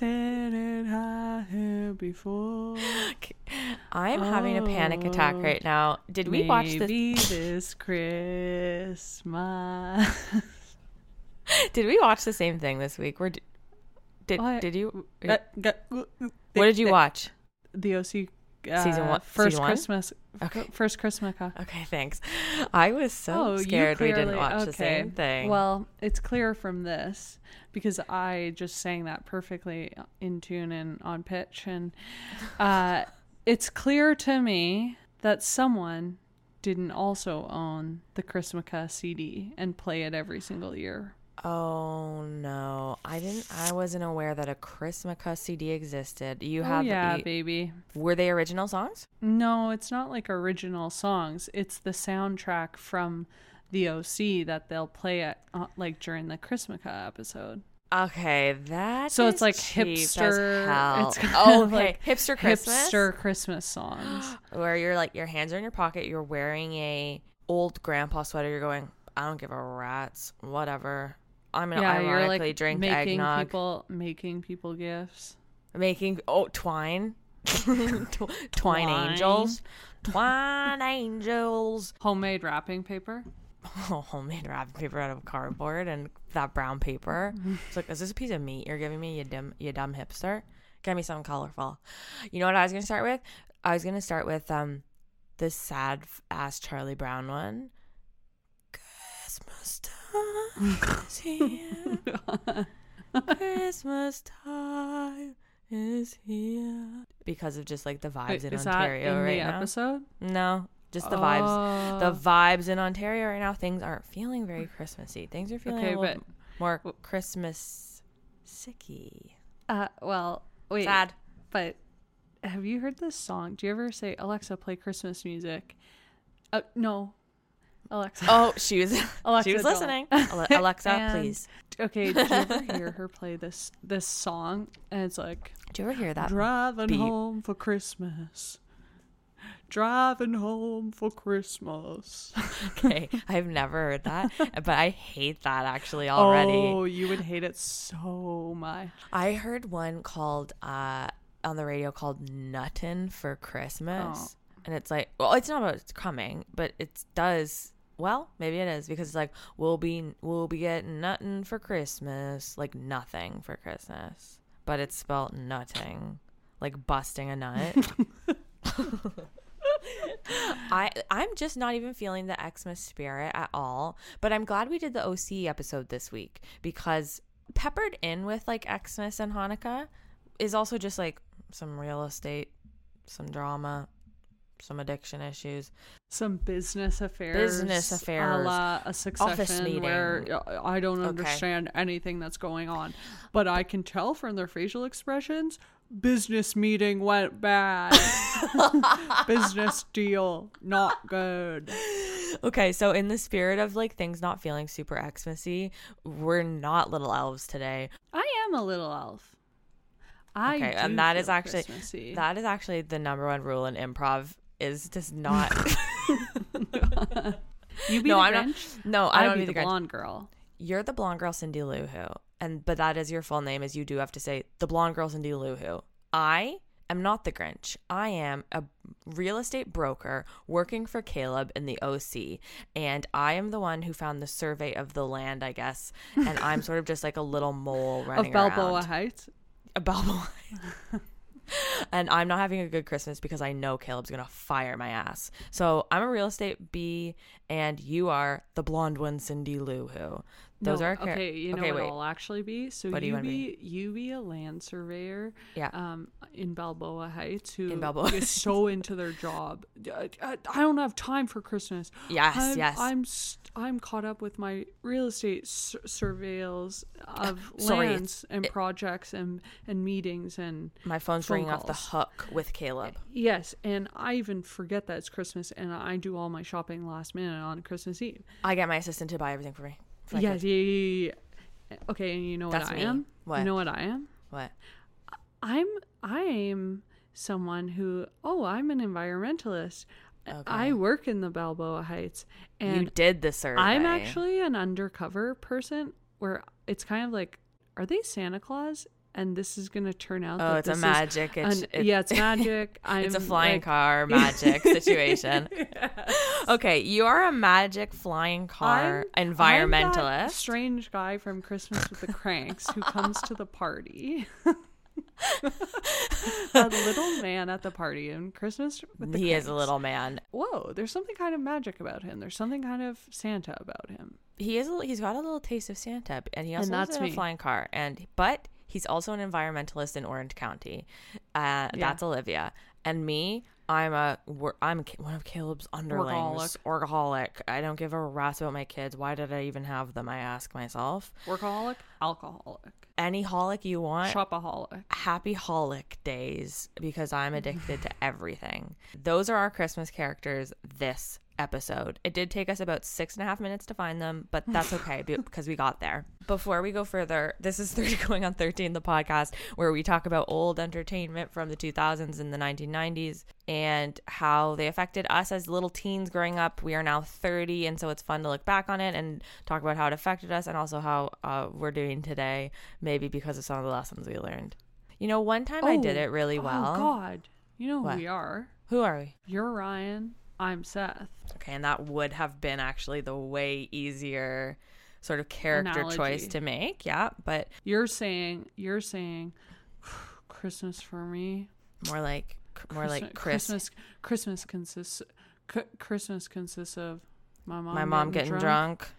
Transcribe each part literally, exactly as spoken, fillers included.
didn't I hear before? I'm oh, having a panic attack right now. Did we watch this? This Christmas. Did we watch the same thing this week? Where did did, oh, I, did you? Uh, uh, what did you watch? The O C. Uh, season one, first season one? Christmas, okay. First Chrismukkah. Okay, thanks. I was so oh, scared clearly, we didn't watch okay. the same thing. Well, it's clear from this because I just sang that perfectly in tune and on pitch, and uh, it's clear to me that someone didn't also own the Chrismukkah C D and play it every single year. Oh no, I didn't. I wasn't aware that a Chrismukkah C D existed. You have, oh, yeah, you, baby. Were they original songs? No, it's not like original songs. It's the soundtrack from the O C that they'll play at uh, like during the Chrismukkah episode. Okay, that so is it's like cheap hipster. As hell. It's kind oh, of okay, like hipster Christmas, hipster Christmas songs where you're like your hands are in your pocket, you're wearing a old grandpa sweater, you're going, I don't give a rat's whatever. I'm gonna yeah, ironically you're like drink making eggnog. People, making people gifts. Making oh twine, twine, twine angels, twine angels. Homemade wrapping paper. Oh, homemade wrapping paper out of cardboard and that brown paper. Mm-hmm. It's like, is this a piece of meat you're giving me, you dumb, you dumb hipster? Get me something colorful. You know what I was gonna start with? I was gonna start with um, this sad ass Charlie Brown one. Christmas time is here. Christmas time is here. Because of just like the vibes Wait, in is Ontario that in right the now. Episode? No, just the oh. vibes. The vibes in Ontario right now. Things aren't feeling very Christmassy. Things are feeling okay, a little but, more w- Christmas-sicky. Uh, well, wait. Sad. But have you heard this song? Do you ever say, Alexa, play Christmas music? Uh, no. Alexa. Oh, she was Alexa, she was listening. Alexa, and, please. Okay, do you ever hear her play this this song? And it's like, do you ever hear that? Driving beep. home for Christmas. Driving home for Christmas. Okay, I've never heard that, but I hate that actually already. Oh, you would hate it so much. I heard one called uh on the radio called "Nuttin' for Christmas." Oh. And it's like, well, it's not about it's coming, but it does. Well, maybe it is because it's like we'll be we'll be getting nothing for Christmas, like nothing for Christmas, but it's spelled nutting, like busting a nut. I I'm just not even feeling the Xmas spirit at all. But I'm glad we did the O C episode this week because peppered in with like Xmas and Hanukkah is also just like some real estate, some drama. Some addiction issues, some business affairs, business affairs, a la a Succession where I don't understand okay. anything that's going on, but I can tell from their facial expressions, business meeting went bad, business deal not good. Okay, so in the spirit of like things not feeling super Xmas-y, we're not little elves today. I am a little elf. I okay, and that is actually that is actually the number one rule in improv. Is does not you be no, the I'm Grinch? Not, no, I, I don't be the, the blonde Grinch. Girl. You're the blonde girl, Cindy Lou Who, and but that is your full name. Is you do have to say the blonde girl, Cindy Lou Who. I am not the Grinch. I am a real estate broker working for Caleb in the O C, and I am the one who found the survey of the land, I guess, and I'm sort of just like a little mole running around of Balboa Heights. A Balboa. And I'm not having a good Christmas because I know Caleb's gonna fire my ass. So I'm a real estate bee, and you are the blonde one, Cindy Lou Who. Those no, are car- okay. You know okay, what wait. I'll actually be. So what you, you be, be you be a land surveyor. Yeah. Um, in Balboa Heights, who in Balboa. is so into their job. I, I, I don't have time for Christmas. Yes, I'm, yes. I'm st- I'm caught up with my real estate sur- surveils of Sorry, lands and it, projects and and meetings and my phone's ringing off the hook with Caleb. Yes, and I even forget that it's Christmas, and I do all my shopping last minute on Christmas Eve. I get my assistant to buy everything for me. Like yeah, yeah, yeah, yeah. Okay, and you know That's what I me. am? What? You know what I am? What? I'm I'm someone who, oh, I'm an environmentalist. Okay. I work in the Balboa Heights. And you did the survey. I'm actually an undercover person where it's kind of like, are they Santa Claus? and this is going to turn out. Oh, that it's this a magic. An, it's, it's, yeah, it's magic. I'm, it's a flying like, car magic situation. Yes. Okay, you are a magic flying car I'm, environmentalist. I'm that strange guy from Christmas with the Cranks who comes to the party. A little man at the party in Christmas with the He Cranks. Is a little man. Whoa, there's something kind of magic about him. There's something kind of Santa about him. He is. A, he's got a little taste of Santa, and he also and lives in me. a flying car. And but he's also an environmentalist in Orange County. Uh, yeah. That's Olivia and me. I'm a we're, I'm one of Caleb's underlings. Workaholic. Workaholic. I don't give a rats about my kids. Why did I even have them? I ask myself. Workaholic. Alcoholic. Any holic you want. Shopaholic. Happy holic days, because I'm addicted to everything. Those are our Christmas characters this episode. It did take us about six and a half minutes to find them, but that's okay because we got there. Before we go further, this is thirty going on thirteen, the podcast where we talk about old entertainment from the two thousands and the nineteen nineties and how they affected us as little teens growing up. We are now thirty, and so it's fun to look back on it and talk about how it affected us, and also how uh, we're doing today, maybe because of some of the lessons we learned. You know, one time oh, I did it really well. Oh, God. You know who what? we are. Who are we? You're Ryan. I'm Seth. Okay, and that would have been actually the way easier sort of character analogy. Choice to make. Yeah, but you're saying you're saying Christmas for me, more like more Christmas, like Chris. Christmas Christmas consists Christmas consists of my mom my mom getting, getting drunk, drunk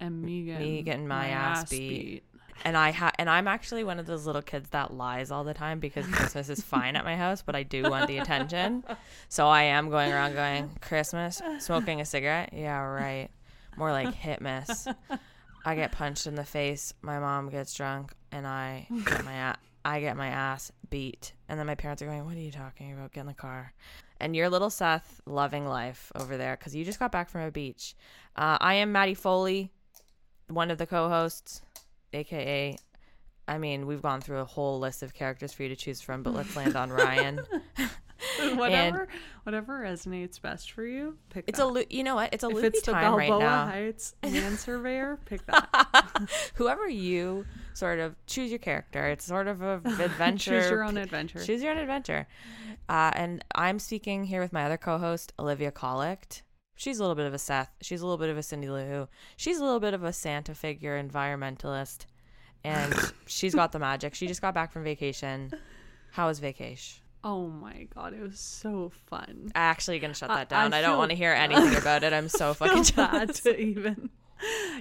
and me getting, me getting my, my ass, ass beat. beat. And I ha- and I'm actually one of those little kids that lies all the time, because Christmas is fine at my house, but I do want the attention. So I am going around going, Christmas, smoking a cigarette. Yeah, right. More like hit miss. I get punched in the face. My mom gets drunk, and I get my a- I get my ass beat. And then my parents are going, what are you talking about? Get in the car. And your little Seth loving life over there, because you just got back from a beach. Uh, I am Maddie Foley, one of the co-hosts. A K A, I mean, we've gone through a whole list of characters for you to choose from, but let's land on Ryan. whatever, and whatever resonates best for you, pick it's that. A lo- you know what? It's a if loopy it's time right now. If it's the Balboa Heights land surveyor, pick that. Whoever you sort of choose your character. It's sort of an adventure. Choose your own adventure. Choose your own adventure. Uh, and I'm speaking here with my other co-host, Olivia Collett. She's a little bit of a Seth. She's a little bit of a Cindy Lou Who. She's a little bit of a Santa figure environmentalist. And she's got the magic. She just got back from vacation. How was vacation? Oh, my God. It was so fun. I'm actually going to shut that down. I, I, I don't want to hear anything about it. I'm so fucking jealous. To even.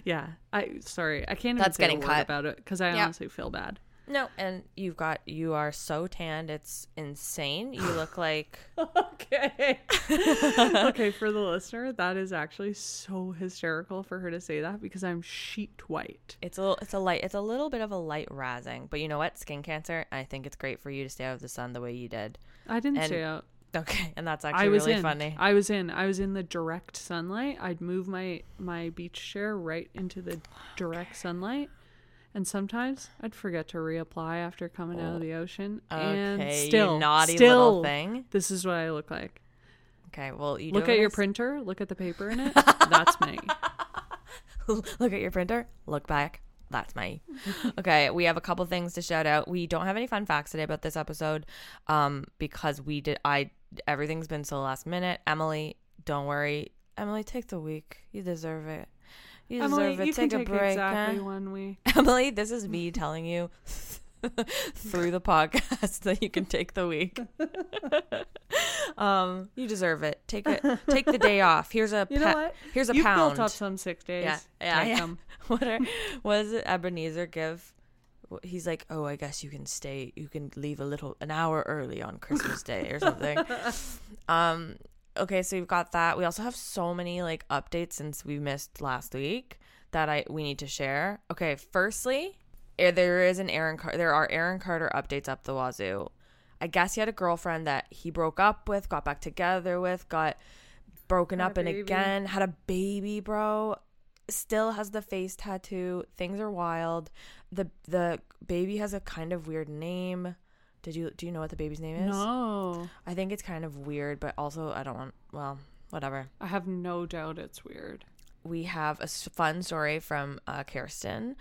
Yeah. I Sorry. I can't even That's say getting a word cut. About it because I yep. honestly feel bad. No, and you've got, you are so tanned, it's insane. You look like... okay. okay, for the listener, that is actually so hysterical for her to say that, because I'm sheet white. It's a little, it's a light, it's a little bit of a light razzing, but you know what? Skin cancer, I think it's great for you to stay out of the sun the way you did. I didn't and, stay out. Okay, and that's actually I was really in. funny. I was in, I was in the direct sunlight. I'd move my, my beach chair right into the direct okay. sunlight. And sometimes I'd forget to reapply after coming oh. out of the ocean. And okay, still, you naughty still, little thing. This is what I look like. Okay, well, you look at your is... printer. Look at the paper in it. That's me. Look at your printer. Look back. That's me. Okay, we have a couple things to shout out. We don't have any fun facts today about this episode, um, because we did. I everything's been so last minute. Emily, don't worry. Emily, take the week. You deserve it. You deserve Emily, it. You take can a take break. Exactly huh? one week. Emily, this is me telling you through the podcast that you can take the week. um, you deserve it. Take it. Take the day off. Here's a. You pe- know what? Here's a You've pound. You built up some sick days. Yeah, yeah. Take yeah. Them. What are? What does Ebenezer give? He's like, oh, I guess you can stay. You can leave a little, an hour early on Christmas Day or something. um. Okay, so we've got that. We also have so many like updates since we missed last week that I we need to share. Okay, firstly, there is an Aaron Car- there are Aaron Carter updates up the wazoo. I guess he had a girlfriend that he broke up with, got back together with, got broken up and again, had a baby, bro. Still has the face tattoo. Things are wild. The the baby has a kind of weird name. Did you do you know what the baby's name is? No. I think it's kind of weird, but also I don't want. Well, whatever. I have no doubt it's weird. We have a fun story from uh, Kirsten,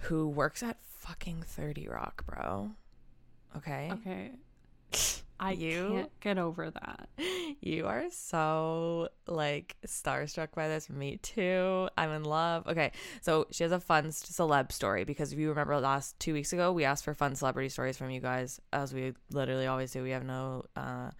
who works at fucking thirty Rock, bro. Okay. Okay. I you can't get over that. You are so like starstruck by this. Me too. I'm in love. Okay, so she has a fun celeb story because if you remember last two weeks ago, we asked for fun celebrity stories from you guys, as we literally always do. We have no, uh,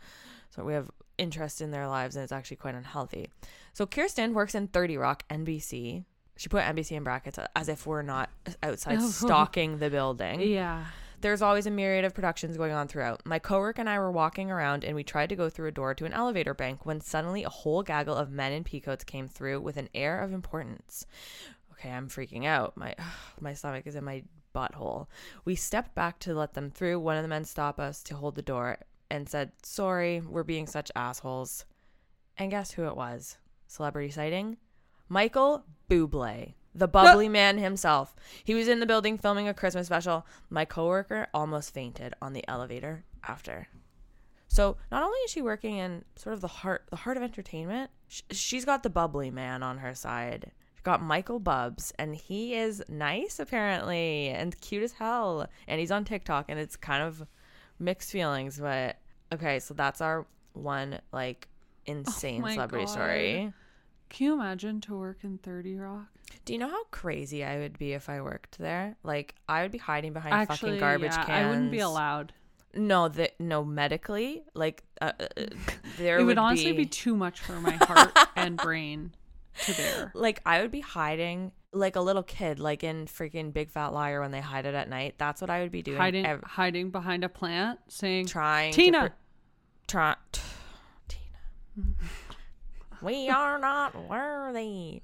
so we have interest in their lives, and it's actually quite unhealthy. So Kirsten works in thirty Rock, N B C. She put N B C in brackets as if we're not outside oh. stalking the building. Yeah. There's always a myriad of productions going on throughout. My coworker and I were walking around and we tried to go through a door to an elevator bank when suddenly a whole gaggle of men in peacoats came through with an air of importance. Okay, I'm freaking out. My ugh, my stomach is in my butthole. We stepped back to let them through. One of the men stopped us to hold the door and said, "Sorry, we're being such assholes." And guess who it was? Celebrity sighting? Michael Bublé. The bubbly man himself. He was in the building filming a Christmas special. My coworker almost fainted on the elevator after. So not only is she working in sort of the heart, the heart of entertainment, sh- she's got the bubbly man on her side. She got Michael Bubbs, and he is nice apparently, and cute as hell. And he's on TikTok, and it's kind of mixed feelings, but okay. So that's our one like insane oh celebrity God. story. Can you imagine to work in thirty Rock? Do you know how crazy I would be if I worked there? Like, I would be hiding behind Actually, fucking garbage yeah, cans. I wouldn't be allowed. No, the, no, medically, like, uh, uh, there would It would, would honestly be... be too much for my heart and brain to bear. Like, I would be hiding like a little kid, like in freaking Big Fat Liar when they hide it at night. That's what I would be doing. Hiding, ev- hiding behind a plant, saying, "Trying Tina! To pr- try- t- Tina. Tina. We are not worthy."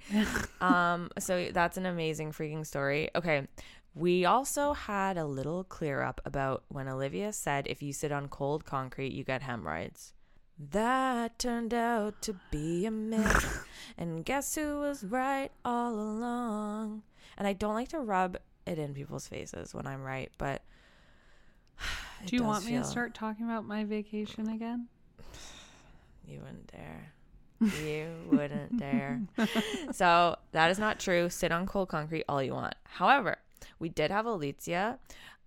Um, so that's an amazing freaking story. Okay. We also had a little clear up about when Olivia said, if you sit on cold concrete, you get hemorrhoids. That turned out to be a myth. And guess who was right all along? And I don't like to rub it in people's faces when I'm right, but. Do you want me feel... to start talking about my vacation again? You wouldn't dare. You wouldn't dare. So that is not true. Sit on cold concrete all you want. However, we did have Alicia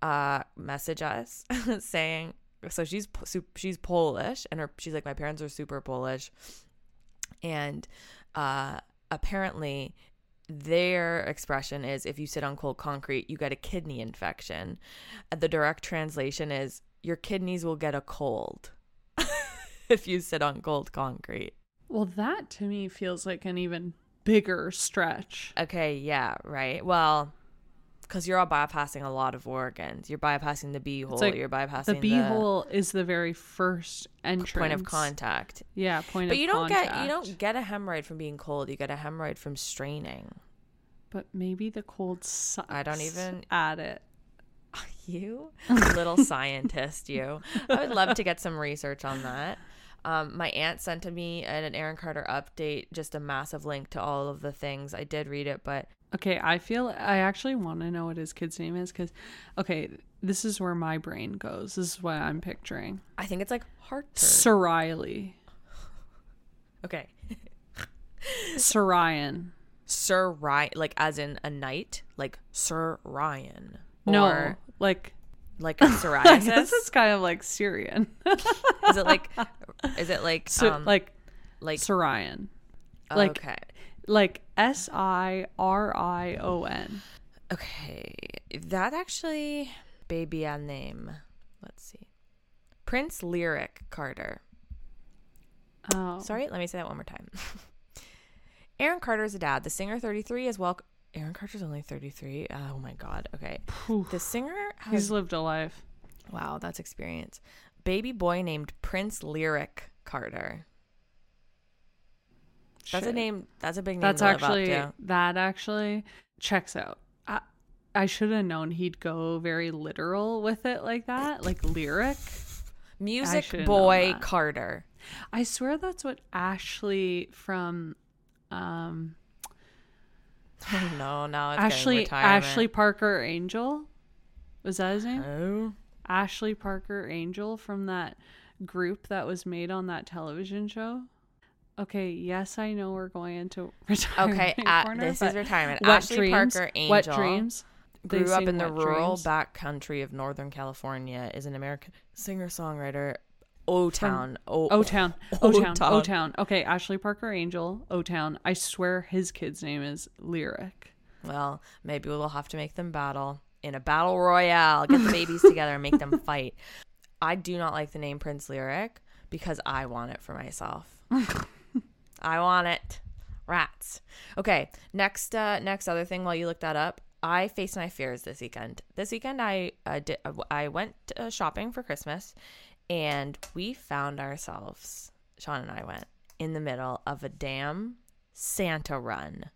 uh message us saying, so she's she's Polish, and her she's like, my parents are super Polish, and uh apparently their expression is, if you sit on cold concrete, you get a kidney infection. The direct translation is, your kidneys will get a cold if you sit on cold concrete. Well, that to me feels like an even bigger stretch. Okay, yeah, right. Well, because you're all bypassing a lot of organs. You're bypassing the beehole. Like you're bypassing the beehole the... is the very first entrance point of contact. Yeah, point but of contact. But you don't get you don't get a hemorrhoid from being cold. You get a hemorrhoid from straining. But maybe the cold sucks. I don't even at it. You little scientist, you. I would love to get some research on that. Um, my aunt sent to me an Aaron Carter update, just a massive link to all of the things. I did read it, but... Okay, I feel... I actually want to know what his kid's name is, because... Okay, this is where my brain goes. This is what I'm picturing. I think it's like Harter. Sir Okay. Sir Ryan. Sir Ryan. Like, as in a knight? Like, Sir Ryan. Or, no, like... Like a psoriasis? I guess it's kind of like Syrian. Is it like... Is it like so, um, like like Sirion, like okay, like S I R I O N? Okay, that actually baby a name. Let's see, Prince Lyric Carter. Oh, sorry. Let me say that one more time. Aaron Carter is a dad. The singer, thirty-three, is well. Aaron Carter's only thirty-three. Oh my God. Okay, Oof. The singer has he's lived a life. Wow, that's experience. Baby boy named Prince Lyric Carter. That's Shit. a name. That's a big name. That's to actually live up to. That actually checks out. I I should have known he'd go very literal with it like that, like lyric. Music boy Carter. I swear that's what Ashley from, um. Oh no! Now it's Ashley Ashley Parker Angel. Was that his name? Oh. Ashley Parker Angel from that group that was made on that television show. Okay, yes, I know we're going into retirement. Okay, uh, corner, this is retirement. Ashley dreams, Parker Angel. What dreams? grew up in the rural back country of Northern California, is an American singer-songwriter. O-Town. O- O-Town. O-Town. O-Town. O-Town. Okay, Ashley Parker Angel, O-Town. I swear his kid's name is Lyric. Well, maybe we'll have to make them battle in a battle royale. Get the babies together and make them fight. I do not like the name Prince Lyric because I want it for myself. I want it. Rats. Okay, next uh, next other thing while you look that up. I faced my fears this weekend. This weekend I uh, did, I went uh, shopping for Christmas, and we found ourselves, Sean and I went, in the middle of a damn Santa run.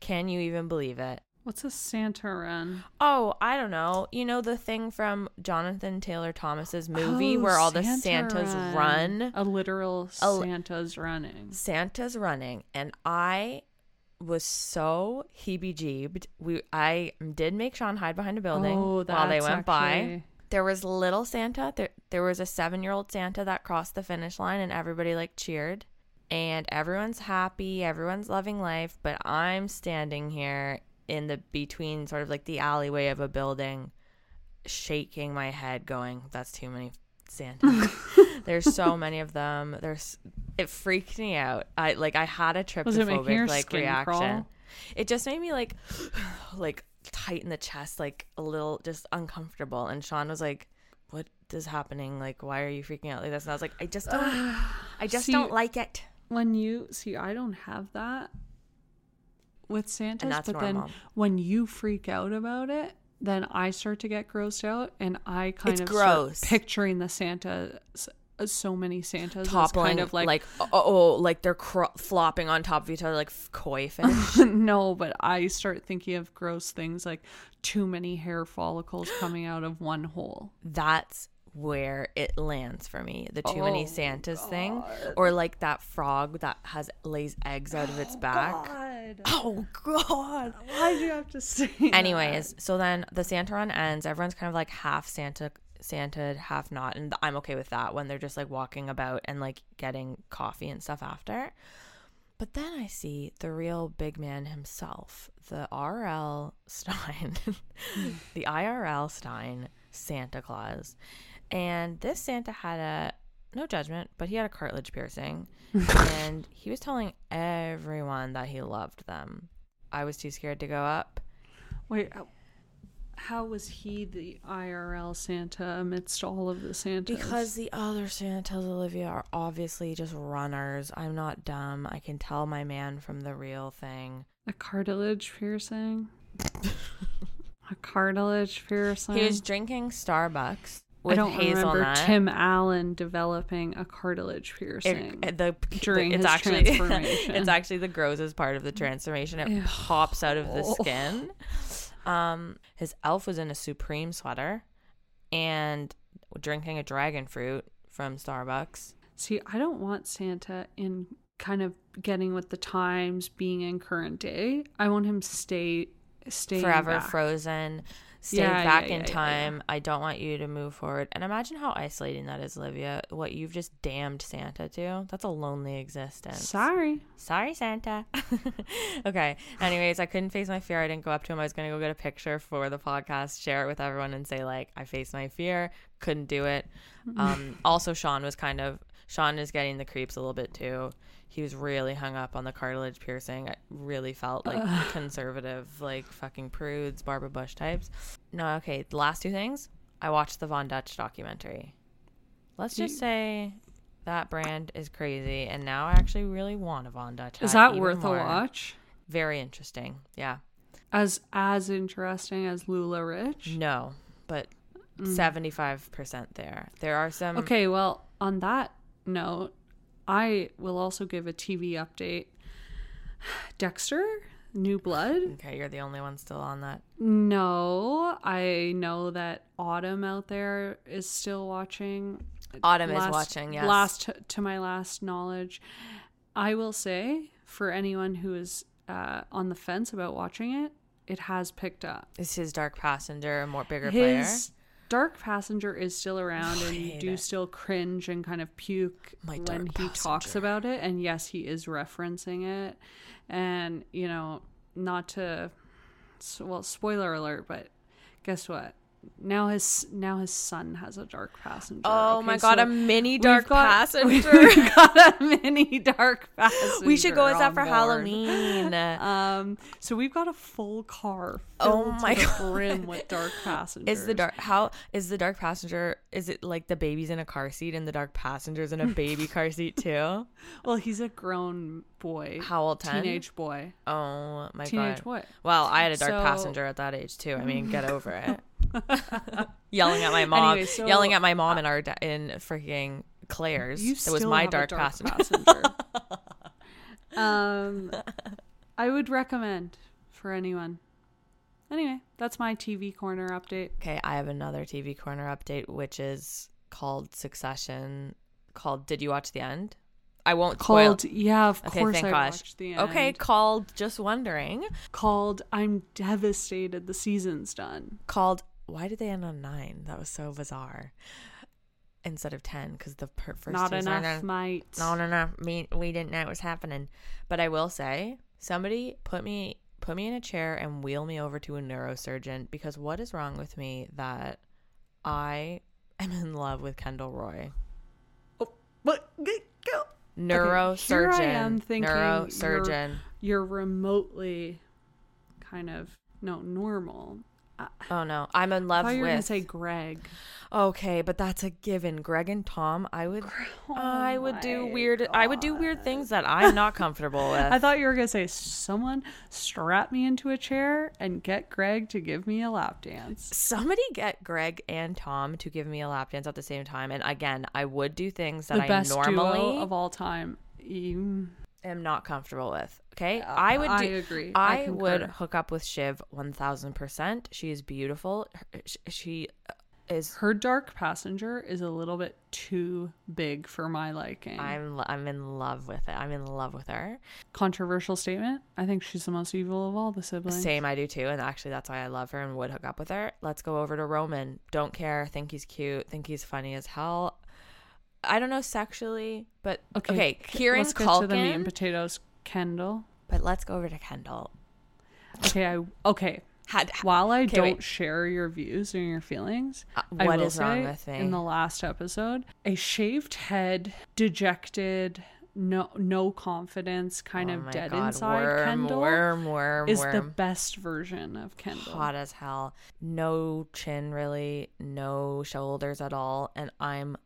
Can you even believe it? What's a Santa run? Oh, I don't know. You know the thing from Jonathan Taylor Thomas's movie oh, where all Santa the Santas run. run? A literal a, Santa's running. Santa's running. And I was so heebie-jeebed. We, I did make Sean hide behind a building oh, while they went actually... by. There was little Santa. There, there was a seven-year-old Santa that crossed the finish line, and everybody, like, cheered. And everyone's happy. Everyone's loving life. But I'm standing here in the between sort of like the alleyway of a building, shaking my head going, that's too many Santas. There's so many of them. There's it freaked me out. I like I had a tryptophobic like reaction. Crawl? It just made me like like tighten the chest, like a little just uncomfortable. And Sean was like, what is happening? Like, why are you freaking out like this? And I was like, I just don't I just see, don't like it. When you see I don't have that with Santas, but normal. Then when you freak out about it, then I start to get grossed out, and I kind it's of gross. Start picturing the Santa, so many Santas toppling, kind of like like oh, oh like they're cro- flopping on top of each other like koi fish. No, but I start thinking of gross things like too many hair follicles coming out of one hole. That's where it lands for me, the too oh, many Santas God. thing, or like that frog that has lays eggs out of its back. God. Oh God! Why do you have to say? Anyways, that? So then the Santa run ends. Everyone's kind of like half Santa, Santa, half not, and I'm okay with that when they're just like walking about and like getting coffee and stuff after. But then I see the real big man himself, the R L Stein, the I R L Stein Santa Claus. And this Santa had a, no judgment, but he had a cartilage piercing. And he was telling everyone that he loved them. I was too scared to go up. Wait, how was he the I R L Santa amidst all of the Santas? Because the other Santas, Olivia, are obviously just runners. I'm not dumb. I can tell my man from the real thing. A cartilage piercing? A cartilage piercing? He was drinking Starbucks. I don't hazelnut. remember Tim Allen developing a cartilage piercing it, the, during it's his actually, transformation. It's actually the grossest part of the transformation. It Ew. pops out of the skin. Um, his elf was in a Supreme sweater and drinking a dragon fruit from Starbucks. See, I don't want Santa in kind of getting with the times, being in current day. I want him stay stay forever back. frozen. Stay yeah, back yeah, in yeah, time. Yeah, yeah. I don't want you to move forward. And imagine how isolating that is, Olivia. What you've just damned Santa to. That's a lonely existence. Sorry. Sorry, Santa. Okay. Anyways, I couldn't face my fear. I didn't go up to him. I was going to go get a picture for the podcast, share it with everyone, and say, like, I faced my fear. Couldn't do it. Um, also, Sean was kind of... Sean is getting the creeps a little bit, too. He was really hung up on the cartilage piercing. I really felt like Ugh. conservative, like fucking prudes, Barbara Bush types. No, okay. The last two things. I watched the Von Dutch documentary. Let's just say that brand is crazy. And now I actually really want a Von Dutch hat. Is that worth more. a watch? Very interesting. Yeah. As as interesting as Lula Rich? No, but mm. seventy-five percent there. There are some. Okay, well, on that note, I will also give a T V update. Dexter, New Blood. Okay, you're the only one still on that. No, I know that Autumn out there is still watching. Autumn last, is watching, yes. Last, to my last knowledge. I will say, for anyone who is uh, on the fence about watching it, it has picked up. Is his Dark Passenger a more bigger his- player? Dark Passenger is still around, and you do it. still cringe and kind of puke My when he passenger. talks about it. And yes, he is referencing it. And, you know, not to, well, spoiler alert, but guess what? Now his now his son has a dark passenger. Oh okay, my god, so a mini dark got, passenger. We got a mini dark passenger. We should go as that for board. Halloween. Um, so we've got a full car. Oh my to the god, brim with dark passengers. Is the dark how is the dark passenger? Is it like the baby's in a car seat and the dark passenger's in a baby car seat too? Well, he's a grown boy. How old? ten? Teenage boy. Oh my teenage god, teenage boy. Well, I had a dark so, passenger at that age too. I mean, get over it. yelling at my mom anyway, so, yelling at my mom in our da- in freaking Claire's. It was my dark, dark passenger, passenger. um I would recommend for anyone. Anyway, that's my T V corner update. Okay, I have another T V corner update, which is called Succession. Called Did You Watch the End? I won't called, spoil. Yeah, of okay, course thank I gosh. Watched the end. Okay, called Just Wondering. Called I'm Devastated the Season's Done. Called Why Did They End on nine? That was so bizarre. Instead of ten, because the per- first Not enough, not, might. Not enough. We, we didn't know it was happening. But I will say, somebody put me put me in a chair and wheel me over to a neurosurgeon, because what is wrong with me that I am in love with Kendall Roy? Oh, what? Go. Neurosurgeon. Okay, here I am thinking neurosurgeon. You're, you're remotely kind of no normal. Uh, oh no, I'm in love I with. You were gonna say Greg. Okay, but that's a given. Greg and Tom, I would, oh I would do weird. God. I would do weird things that I'm not comfortable with. I thought you were gonna say someone strap me into a chair and get Greg to give me a lap dance. Somebody get Greg and Tom to give me a lap dance at the same time. And again, I would do things that the I best normally duo of all time. Ew. Am not comfortable with. Okay, yeah, I would. Do, I agree. I, I would hook up with Shiv one thousand percent. She is beautiful. Her, she is. Her dark passenger is a little bit too big for my liking. I'm. I'm in love with it. I'm in love with her. Controversial statement. I think she's the most evil of all the siblings. Same, I do too. And actually, that's why I love her and would hook up with her. Let's go over to Roman. Don't care. Think he's cute. Think he's funny as hell. I don't know sexually, but okay. okay Kieran let's Culkin. Let's get to the meat and potatoes, Kendall. But let's go over to Kendall. Okay, I okay. Had, had, While I okay, don't wait. share your views and your feelings, uh, what I will is say wrong with me? In the last episode, a shaved head, dejected, no no confidence, kind oh of dead God. inside worm, Kendall worm, worm, is worm. the best version of Kendall. Hot as hell. No chin, really. No shoulders at all, and I'm.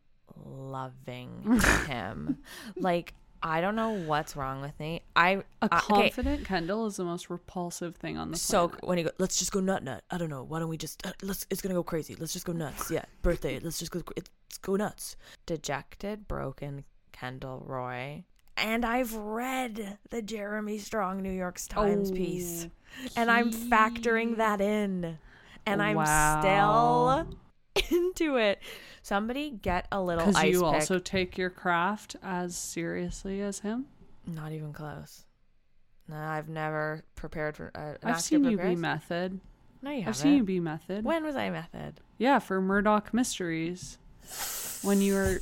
loving him. Like, I don't know what's wrong with me. I a I, confident okay. Kendall is the most repulsive thing on the so planet. When you go, let's just go nut nut. I don't know. Why don't we just uh, let's? It's gonna go crazy. Let's just go nuts. Yeah, birthday. Let's just go. Let's go nuts. Dejected, broken Kendall Roy. And I've read the Jeremy Strong New York Times oh, piece, he... and I'm factoring that in, and I'm wow. still. into it. Somebody get a little ice pick. Because you also take your craft as seriously as him? Not even close. No, I've never prepared for... Uh, I've seen you be method. No, you haven't. I've seen you be method. When was I method? Yeah, for Murdoch Mysteries. When you were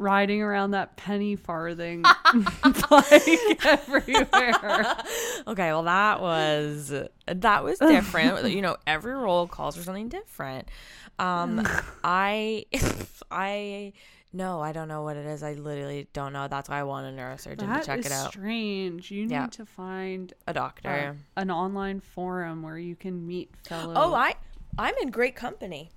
riding around that penny farthing bike everywhere. Okay, well, that was... That was different. You know, every role calls for something different. Um, I, I, no, I don't know what it is. I literally don't know. That's why I want a neurosurgeon that to check it out. That is strange. You yeah. need to find a doctor, a, an online forum where you can meet fellow. Oh, I, I'm in great company.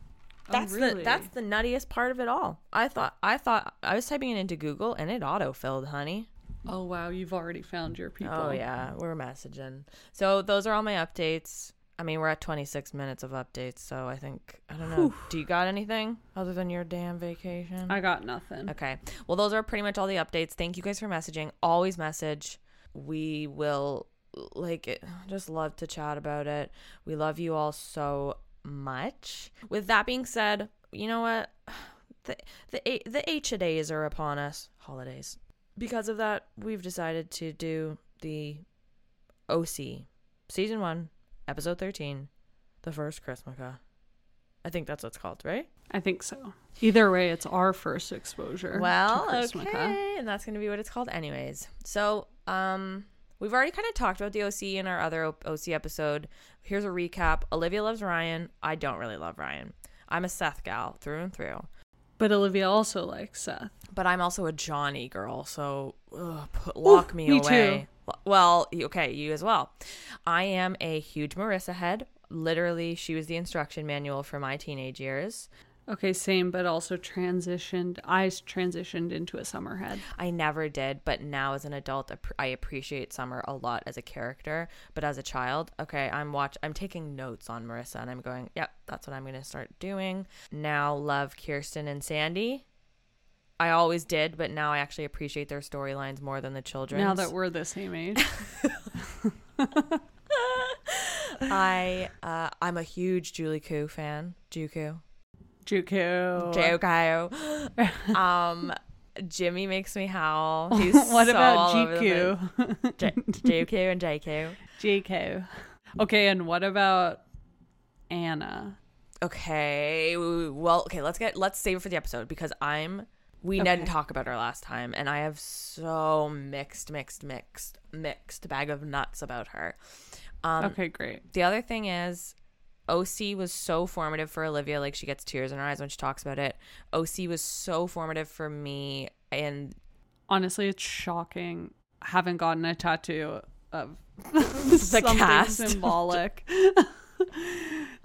That's oh, really? the, that's the nuttiest part of it all. I thought, I thought I was typing it into Google and it auto-filled, honey. Oh, wow. You've already found your people. Oh yeah. We're messaging. So those are all my updates. I mean, we're at twenty-six minutes of updates, so I think, I don't know. Whew. Do you got anything other than your damn vacation? I got nothing. Okay. Well, those are pretty much all the updates. Thank you guys for messaging. Always message. We will, like, it, just love to chat about it. We love you all so much. With that being said, you know what? The the, the H-a-days are upon us. Holidays. Because of that, we've decided to do the O C. Season one. Episode thirteen, the first Chrismukkah. I think that's what it's called, right? I think so. Either way, it's our first exposure. Well, to Chrismukkah. Okay, and that's going to be what it's called anyways. So um, We've already kind of talked about the O C in our other O C episode. Here's a recap. Olivia loves Ryan. I don't really love Ryan. I'm a Seth gal through and through. But Olivia also likes Seth. But I'm also a Johnny girl, so ugh, put, lock Ooh, me, me away. Too. Well, okay, you as well. I am a huge Marissa head. Literally, she was the instruction manual for my teenage years. Okay, same, but also transitioned. I transitioned into a Summer head. I never did, but now as an adult, I appreciate Summer a lot as a character. But as a child, okay, I'm watch. I'm taking notes on Marissa, and I'm going, yep, that's what I'm going to start doing. Now love Kirsten and Sandy. I always did, but now I actually appreciate their storylines more than the children's. Now that we're the same age. I, uh, I'm a huge Julie Coo fan. Juku. Juku. J O K O. Um, Jimmy makes me howl. He's what so about G Q? J- JQ and JQ. J Q. Okay, and what about Anna? Okay, well, okay, let's get, let's save it for the episode because I'm, we okay. didn't talk about her last time and I have so mixed, mixed, mixed, mixed bag of nuts about her. Um, okay, great. The other thing is, O C was so formative for Olivia. Like, she gets tears in her eyes when she talks about it. O C was so formative for me. And honestly, it's shocking. I haven't gotten a tattoo of something cast. Symbolic.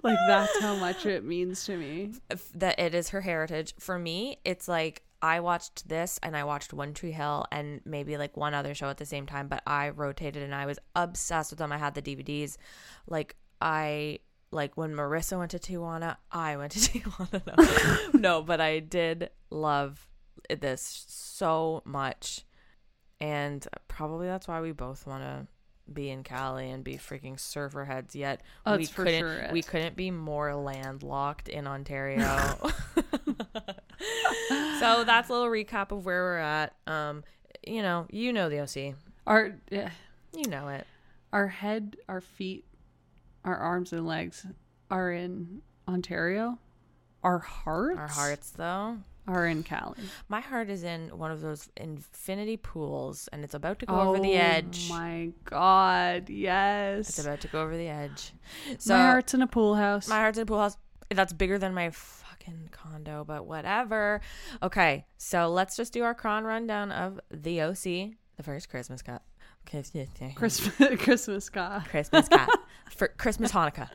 Like, that's how much it means to me. That it is her heritage. For me, it's like, I watched this and I watched One Tree Hill and maybe like one other show at the same time, but I rotated and I was obsessed with them. I had the D V Ds. Like, I... Like, when Marissa went to Tijuana, I went to Tijuana. No, no, but I did love this so much. And probably that's why we both want to be in Cali and be freaking surfer heads, yet oh, we, couldn't, sure we couldn't be more landlocked in Ontario. So that's a little recap of where we're at. Um, You know, you know the O C. Our, yeah. You know it. Our head, our feet. Our arms and legs are in Ontario. Our hearts? Our hearts, though. Are in Cali. My heart is in one of those infinity pools, and it's about to go oh, over the edge. Oh, my God. Yes. It's about to go over the edge. So my heart's in a pool house. My heart's in a pool house. That's bigger than my fucking condo, but whatever. Okay, so let's just do our cron rundown of The O C, the first Christmas cut. Christmas Christmas cat Christmas cat for Christmas Hanukkah.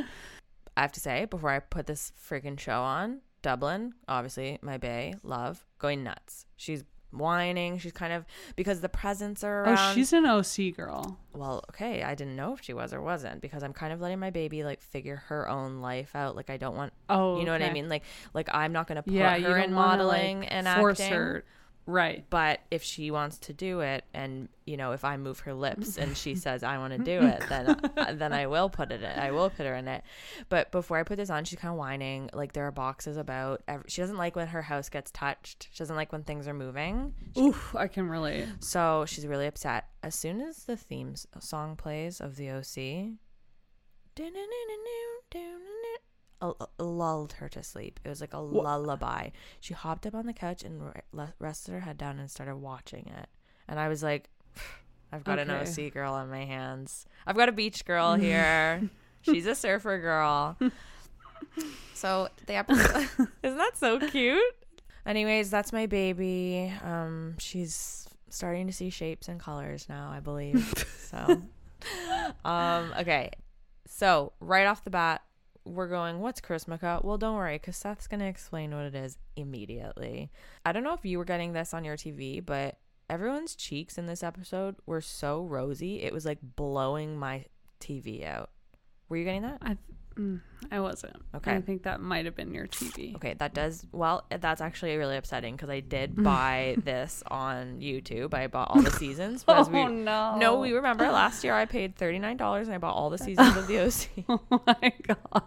I have to say before I put this freaking show on, Dublin, obviously my bae, love, going nuts. She's whining. She's kind of because the presents are around. Oh, she's an O C girl. Well, okay, I didn't know if she was or wasn't because I'm kind of letting my baby like figure her own life out. Like I don't want. Oh, you know okay. what I mean. Like like I'm not gonna put yeah, her in modeling wanna, like, and force acting. Her. Right. But if she wants to do it and, you know, if I move her lips and she says, I want to do it, then then I will put it in. I will put her in it. But before I put this on, she's kind of whining. Like there are boxes about. Every- she doesn't like when her house gets touched. She doesn't like when things are moving. She- Oof, I can relate. So she's really upset. As soon as the theme song plays of the O C, lulled her to sleep. It was like a lullaby. She hopped up on the couch and re- rested her head down and started watching it. And I was like, I've got okay. an O C girl on my hands. I've got a beach girl here. She's a surfer girl. So the episode isn't that so cute? Anyways, that's my baby. Um, she's starting to see shapes and colors now, I believe. So, um, okay. So right off the bat, we're going, what's Chrismukkah? Well, don't worry, because Seth's going to explain what it is immediately. I don't know if you were getting this on your T V, but everyone's cheeks in this episode were so rosy. It was like blowing my T V out. Were you getting that? I, mm, I wasn't. Okay. I think that might have been your T V. Okay, that does. Well, that's actually really upsetting because I did buy this on YouTube. I bought all the seasons. But oh, as we, no. No, we remember last year I paid thirty-nine dollars and I bought all the seasons of The O C. Oh, my God.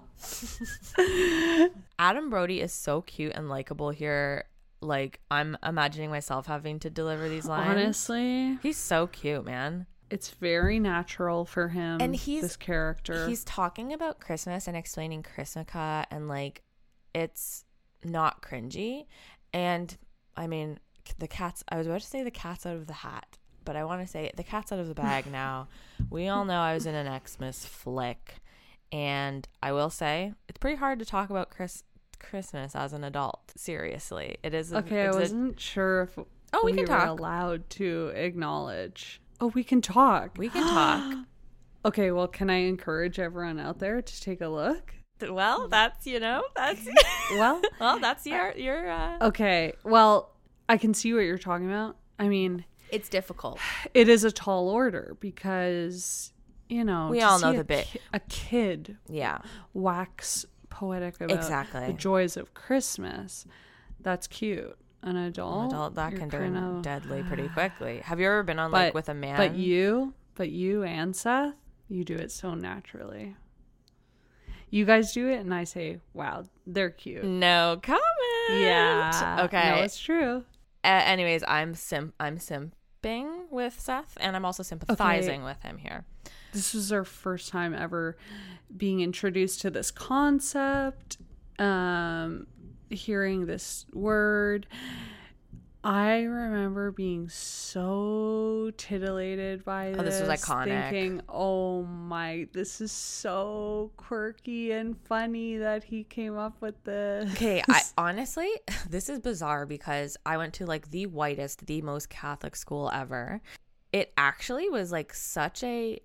Adam Brody is so cute and likable here. Like, I'm imagining myself having to deliver these lines. Honestly, he's so cute, man. It's very natural for him, and he's this character. He's talking about Christmas and explaining Chrismukkah, and like, it's not cringy. And I mean, the cat's. I was about to say the cat's out of the hat, but I want to say the cat's out of the bag now. We all know I was in an Xmas flick, and I will say it's pretty hard to talk about Chris Christmas as an adult. Seriously, it is. A, okay, it's I wasn't a, sure if oh we, we can talk. Were allowed to acknowledge. Oh, we can talk. We can talk. Okay, well, can I encourage everyone out there to take a look? Well, that's, you know, that's well, well, that's your your. Uh... Okay, well, I can see what you're talking about. I mean, it's difficult. It is a tall order because, you know, we all know the bit. Ki- a kid, yeah, wax poetic about exactly the joys of Christmas. That's cute. An adult, An adult that can turn of... deadly pretty quickly. Have you ever been on but, like with a man? But you, but you and Seth, you do it so naturally. You guys do it, and I say, "Wow, they're cute." No comment. Yeah. Okay. No, it's true. Uh, anyways, I'm sim. I'm simping with Seth, and I'm also sympathizing okay. with him here. This is our first time ever being introduced to this concept. Um. Hearing this word, I remember being so titillated by oh, this. This was iconic. Thinking, oh my, this is so quirky and funny that he came up with this. Okay, I honestly, this is bizarre because I went to like the whitest, the most Catholic school ever. It actually was like such a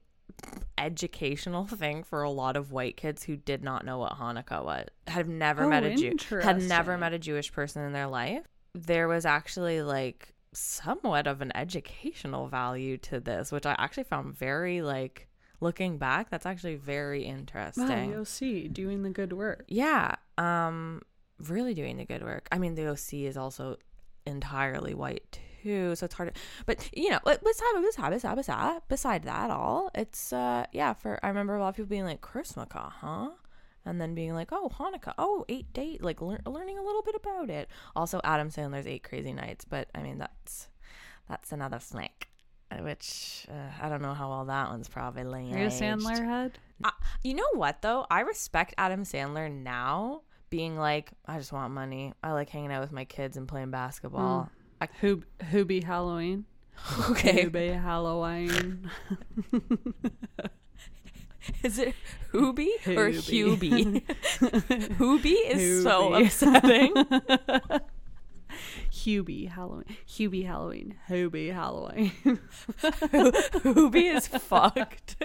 educational thing for a lot of white kids who did not know what Hanukkah was, had never oh, met a Jew, had never met a Jewish person in their life. There was actually like somewhat of an educational value to this, which I actually found very like looking back. That's actually very interesting. Wow, the O C doing the good work. Yeah, um, really doing the good work. I mean, the O C is also entirely white too. Who, so it's hard to, but you know, beside that all, it's uh yeah, for I remember a lot of people being like Chrismukkah, huh? And then being like, oh, Hanukkah, oh, eight date, like lear- learning a little bit about it. Also Adam Sandler's Eight Crazy Nights, but I mean that's that's another snake, which uh, I don't know how well that one's probably aged. Are you a Sandler head? Uh, you know what though? I respect Adam Sandler now being like, I just want money. I like hanging out with my kids and playing basketball. Mm. I, who who be Halloween? Okay, who be Halloween? Is it Hubie or Hubie? Hubie is Hubie. So upsetting. Hubie Halloween. Hubie Halloween. Hubie Halloween. Hubie is fucked.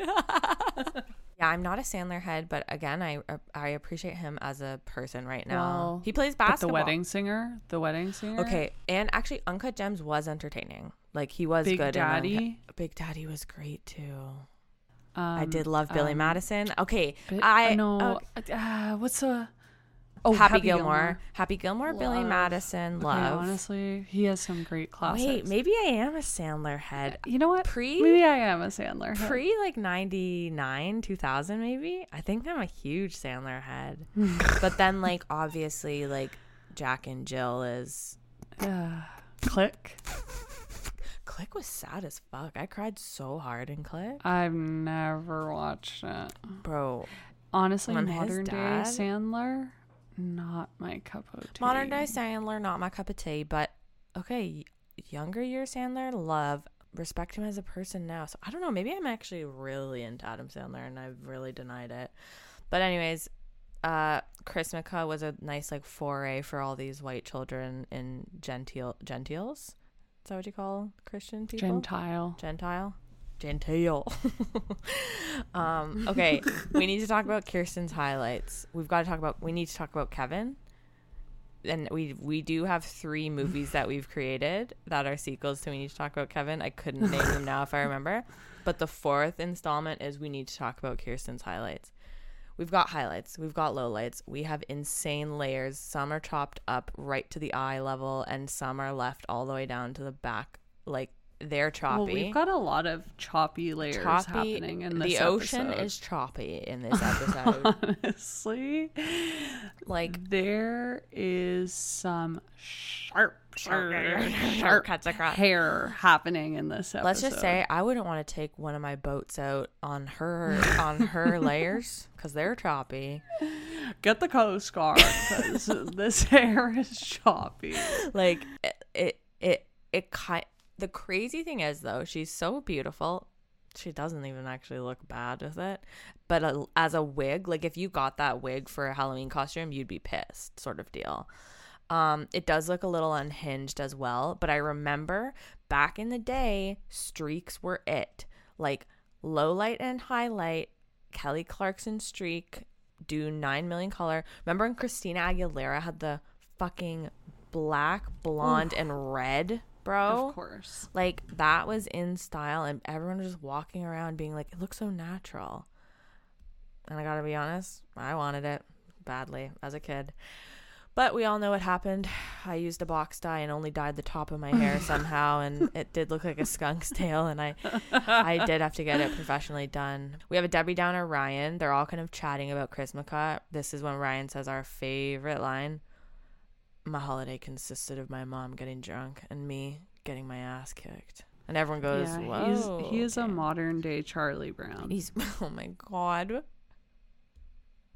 Yeah, I'm not a Sandler head, but again, I I appreciate him as a person right now. Well, he plays basketball. But the wedding singer, the wedding singer. Okay, and actually, Uncut Gems was entertaining. Like he was Big good. Big Daddy, Unca- Big Daddy was great too. Um, I did love Billy um, Madison. Okay, but, I know okay. uh, what's a oh Happy, Happy Gilmore. Gilmore, Happy Gilmore, love. Billy Madison, okay, love. Honestly, he has some great classics. Wait, maybe I am a Sandler head. You know what? Pre maybe I am a Sandler head. Pre like ninety-nine, two thousand maybe. I think I'm a huge Sandler head. But then like obviously like Jack and Jill is uh, Click. Click was sad as fuck. I cried so hard in Click. I've never watched it. Bro. Honestly, modern day Sandler, not my cup of tea. Modern day Sandler, not my cup of tea, but okay, younger year Sandler, love, respect him as a person now. So I don't know, maybe I'm actually really into Adam Sandler and I've really denied it. But anyways, uh, Chrismukkah was a nice like foray for all these white children in genteel Gentiles. Is that what you call Christian people? Gentile. Gentile. Gentile. um, okay, we need to talk about Kirsten's highlights. We've got to talk about. We need to talk about Kevin, and we we do have three movies that we've created that are sequels. So we need to talk about Kevin. I couldn't name them now if I remember, but the fourth installment is we need to talk about Kirsten's highlights. We've got highlights. We've got lowlights. We have insane layers. Some are chopped up right to the eye level, and some are left all the way down to the back, like. They're choppy. Well, we've got a lot of choppy layers choppy, happening in this episode. The ocean is choppy in this episode. Honestly, like there is some sharp, sharp, sharp, sharp cuts across hair happening in this episode. Let's just say I wouldn't want to take one of my boats out on her on her layers because they're choppy. Get the Coast Guard because this hair is choppy. Like it, it, it, it kind. The crazy thing is, though, she's so beautiful. She doesn't even actually look bad with it. But a, as a wig, like if you got that wig for a Halloween costume, you'd be pissed, sort of deal. Um, it does look a little unhinged as well. But I remember back in the day, streaks were it. Like low light and highlight, Kelly Clarkson streak, do nine million color. Remember when Christina Aguilera had the fucking black, blonde, oof, and red, bro? Of course. Like that was in style and everyone was just walking around being like, it looks so natural. And I gotta be honest, I wanted it badly as a kid. But we all know what happened. I used a box dye and only dyed the top of my hair somehow, and it did look like a skunk's tail, and I I did have to get it professionally done. We have a Debbie Downer Ryan. They're all kind of chatting about Chrismukkah. This is when Ryan says our favorite line. My holiday consisted of my mom getting drunk and me getting my ass kicked. And everyone goes, yeah, whoa. He's, he is okay. A modern-day Charlie Brown. He's, oh, my God.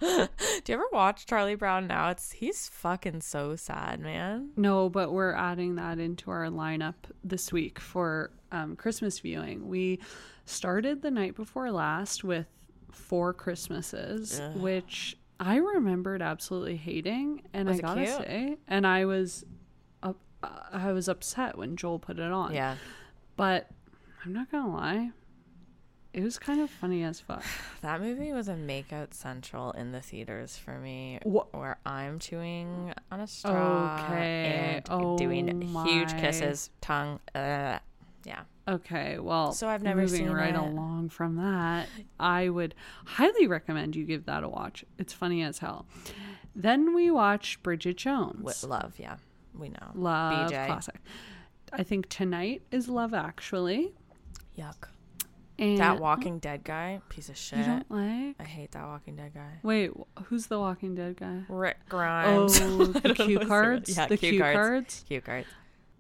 Do you ever watch Charlie Brown now? It's he's fucking so sad, man. No, but we're adding that into our lineup this week for um, Christmas viewing. We started the night before last with Four Christmases, ugh, which I remembered absolutely hating, and was I gotta cute? say, and I was, up, I was upset when Joel put it on. Yeah, but I'm not gonna lie. It was kind of funny as fuck. That movie was a makeout central in the theaters for me, what? where I'm chewing on a straw okay. and oh doing my. huge kisses, tongue. Uh, yeah. Okay. Well, so I've never moving seen right it. along from that. I would highly recommend you give that a watch. It's funny as hell. Then we watched Bridget Jones. With love, yeah, we know. Love, B J. Classic. I think tonight is Love Actually. Yuck. And that Walking Dead guy, piece of shit. You don't like? I hate that Walking Dead guy. Wait, who's the Walking Dead guy? Rick Grimes. Oh, the cue cards? Yeah, the cue cards. cards? Cue cards.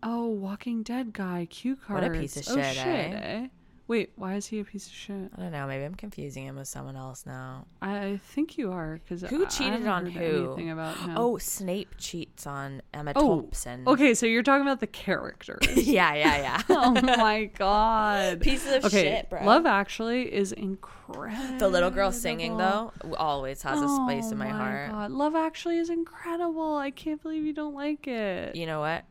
Oh, Walking Dead guy, cue cards. What a piece of shit, oh, shit eh? eh? Wait, why is he a piece of shit? I don't know. Maybe I'm confusing him with someone else now. I think you are. Cause who cheated I on who? Anything about him. Oh, Snape cheats on Emma oh, Thompson. Okay, so you're talking about the characters. yeah, yeah, yeah. Oh, my God. Pieces of okay, shit, bro. Love Actually is incredible. The little girl singing, though, always has a space oh, in my, my heart. God. Love Actually is incredible. I can't believe you don't like it. You know what?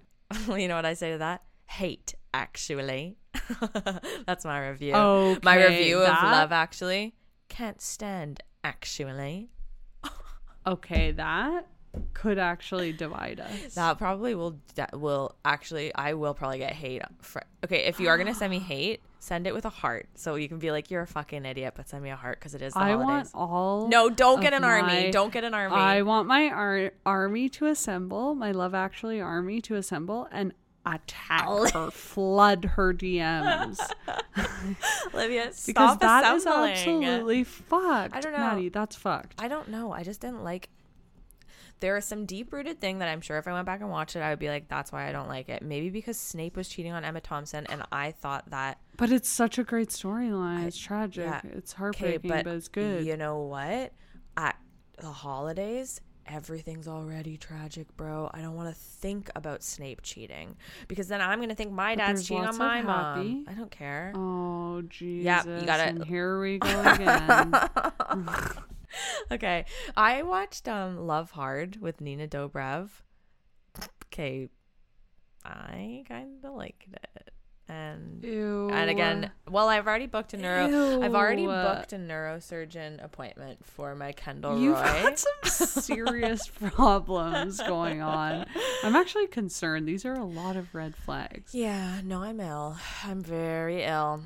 You know what I say to that? Hate, actually. That's my review. Okay, my review that... of Love Actually. Can't stand actually. Okay, that could actually divide us. That probably will will actually I will probably get hate. For, okay, if you are gonna send me hate, send it with a heart, so you can be like, you're a fucking idiot, but send me a heart because it is the I holidays. want all. No, don't get an my, army. Don't get an army. I want my ar- army to assemble. My Love Actually army to assemble and. Attack her, flood her D Ms. Olivia, stop because that assembling. Is absolutely fucked. I don't know, Maddie, that's fucked. I don't know. I just didn't like. There is some deep-rooted thing that I'm sure if I went back and watched it, I would be like, that's why I don't like it. Maybe because Snape was cheating on Emma Thompson, and I thought that. But it's such a great storyline. It's tragic. Yeah, it's heartbreaking, but, but it's good. You know what? At the holidays. Everything's already tragic, bro. I don't want to think about Snape cheating because then I'm going to think my but dad's cheating on my mom. I don't care. Oh, Jesus. Yeah, you got it. And here we go again. Okay. I watched um, Love Hard with Nina Dobrev. Okay. I kind of liked it. And ew. And again, well, I've already booked a neuro. Ew. I've already booked a neurosurgeon appointment for my Kendall You've Roy. You've got some serious problems going on. I'm actually concerned. These are a lot of red flags. Yeah, no, I'm ill. I'm very ill.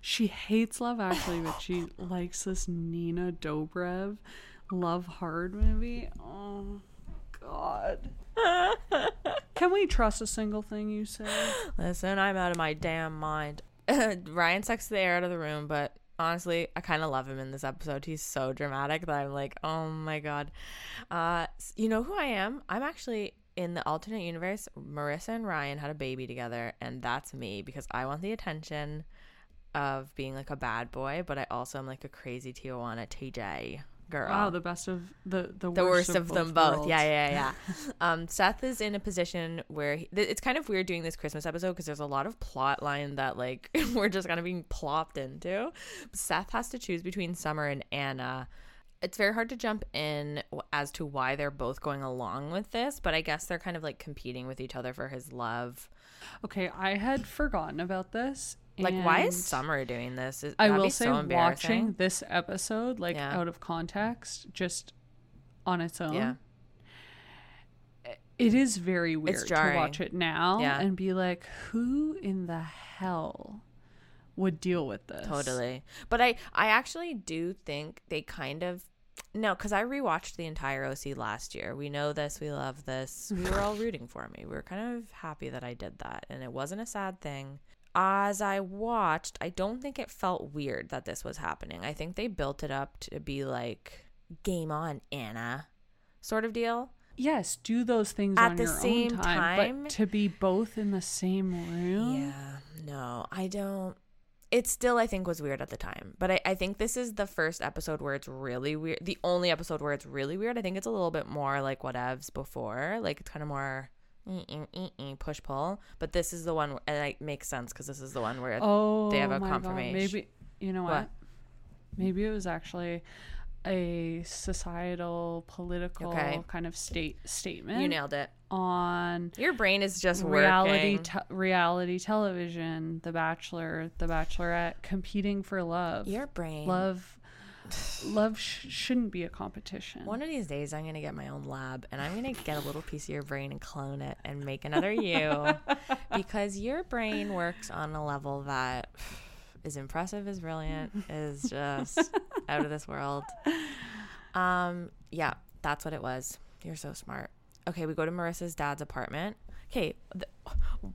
She hates Love Actually, but she likes this Nina Dobrev Love Hard movie. Oh, God. Can we trust a single thing you say? Listen, I'm out of my damn mind. Ryan sucks the air out of the room, but honestly, I kind of love him in this episode. He's so dramatic that I'm like, oh my God. Uh, you know who I am? I'm actually in the alternate universe. Marissa and Ryan had a baby together, and that's me because I want the attention of being like a bad boy, but I also am like a crazy Tijuana T J. girl. Wow, the best of the the, the worst, worst of, of them both. Worlds. Yeah, yeah, yeah. um, Seth is in a position where he, th- it's kind of weird doing this Christmas episode because there's a lot of plot line that like we're just kind of being plopped into. Seth has to choose between Summer and Anna. It's very hard to jump in as to why they're both going along with this, but I guess they're kind of like competing with each other for his love. Okay, I had forgotten about this. Like, and why is Summer doing this? Is, I will say, so watching this episode, like, yeah. out of context, just on its own, yeah. it is very weird to watch it now yeah. and be like, who in the hell would deal with this? Totally. But I, I actually do think they kind of... No, because I rewatched the entire O C last year. We know this. We love this. We were all rooting for me. We were kind of happy that I did that, and it wasn't a sad thing. As I watched, I don't think it felt weird that this was happening. I think they built it up to be like, game on, Anna, sort of deal. Yes, do those things at on the your same own time, time. But to be both in the same room? Yeah, no, I don't. It still, I think, was weird at the time. But I, I think this is the first episode where it's really weird. The only episode where it's really weird. I think it's a little bit more like whatevs before. Like, it's kind of more... push pull, but this is the one, and it makes sense because this is the one where oh, they have a confirmation. God. Maybe you know what? what? Maybe it was actually a societal, political okay. kind of state statement. You nailed it. On your brain is just reality te- reality television, The Bachelor, The Bachelorette, competing for love. Your brain love. Love sh- shouldn't be a competition. One of these days I'm going to get my own lab and I'm going to get a little piece of your brain and clone it and make another you because your brain works on a level that is impressive, is brilliant, is just out of this world. Um, yeah, that's what it was. You're so smart. Okay, we go to Marissa's dad's apartment. Okay, th-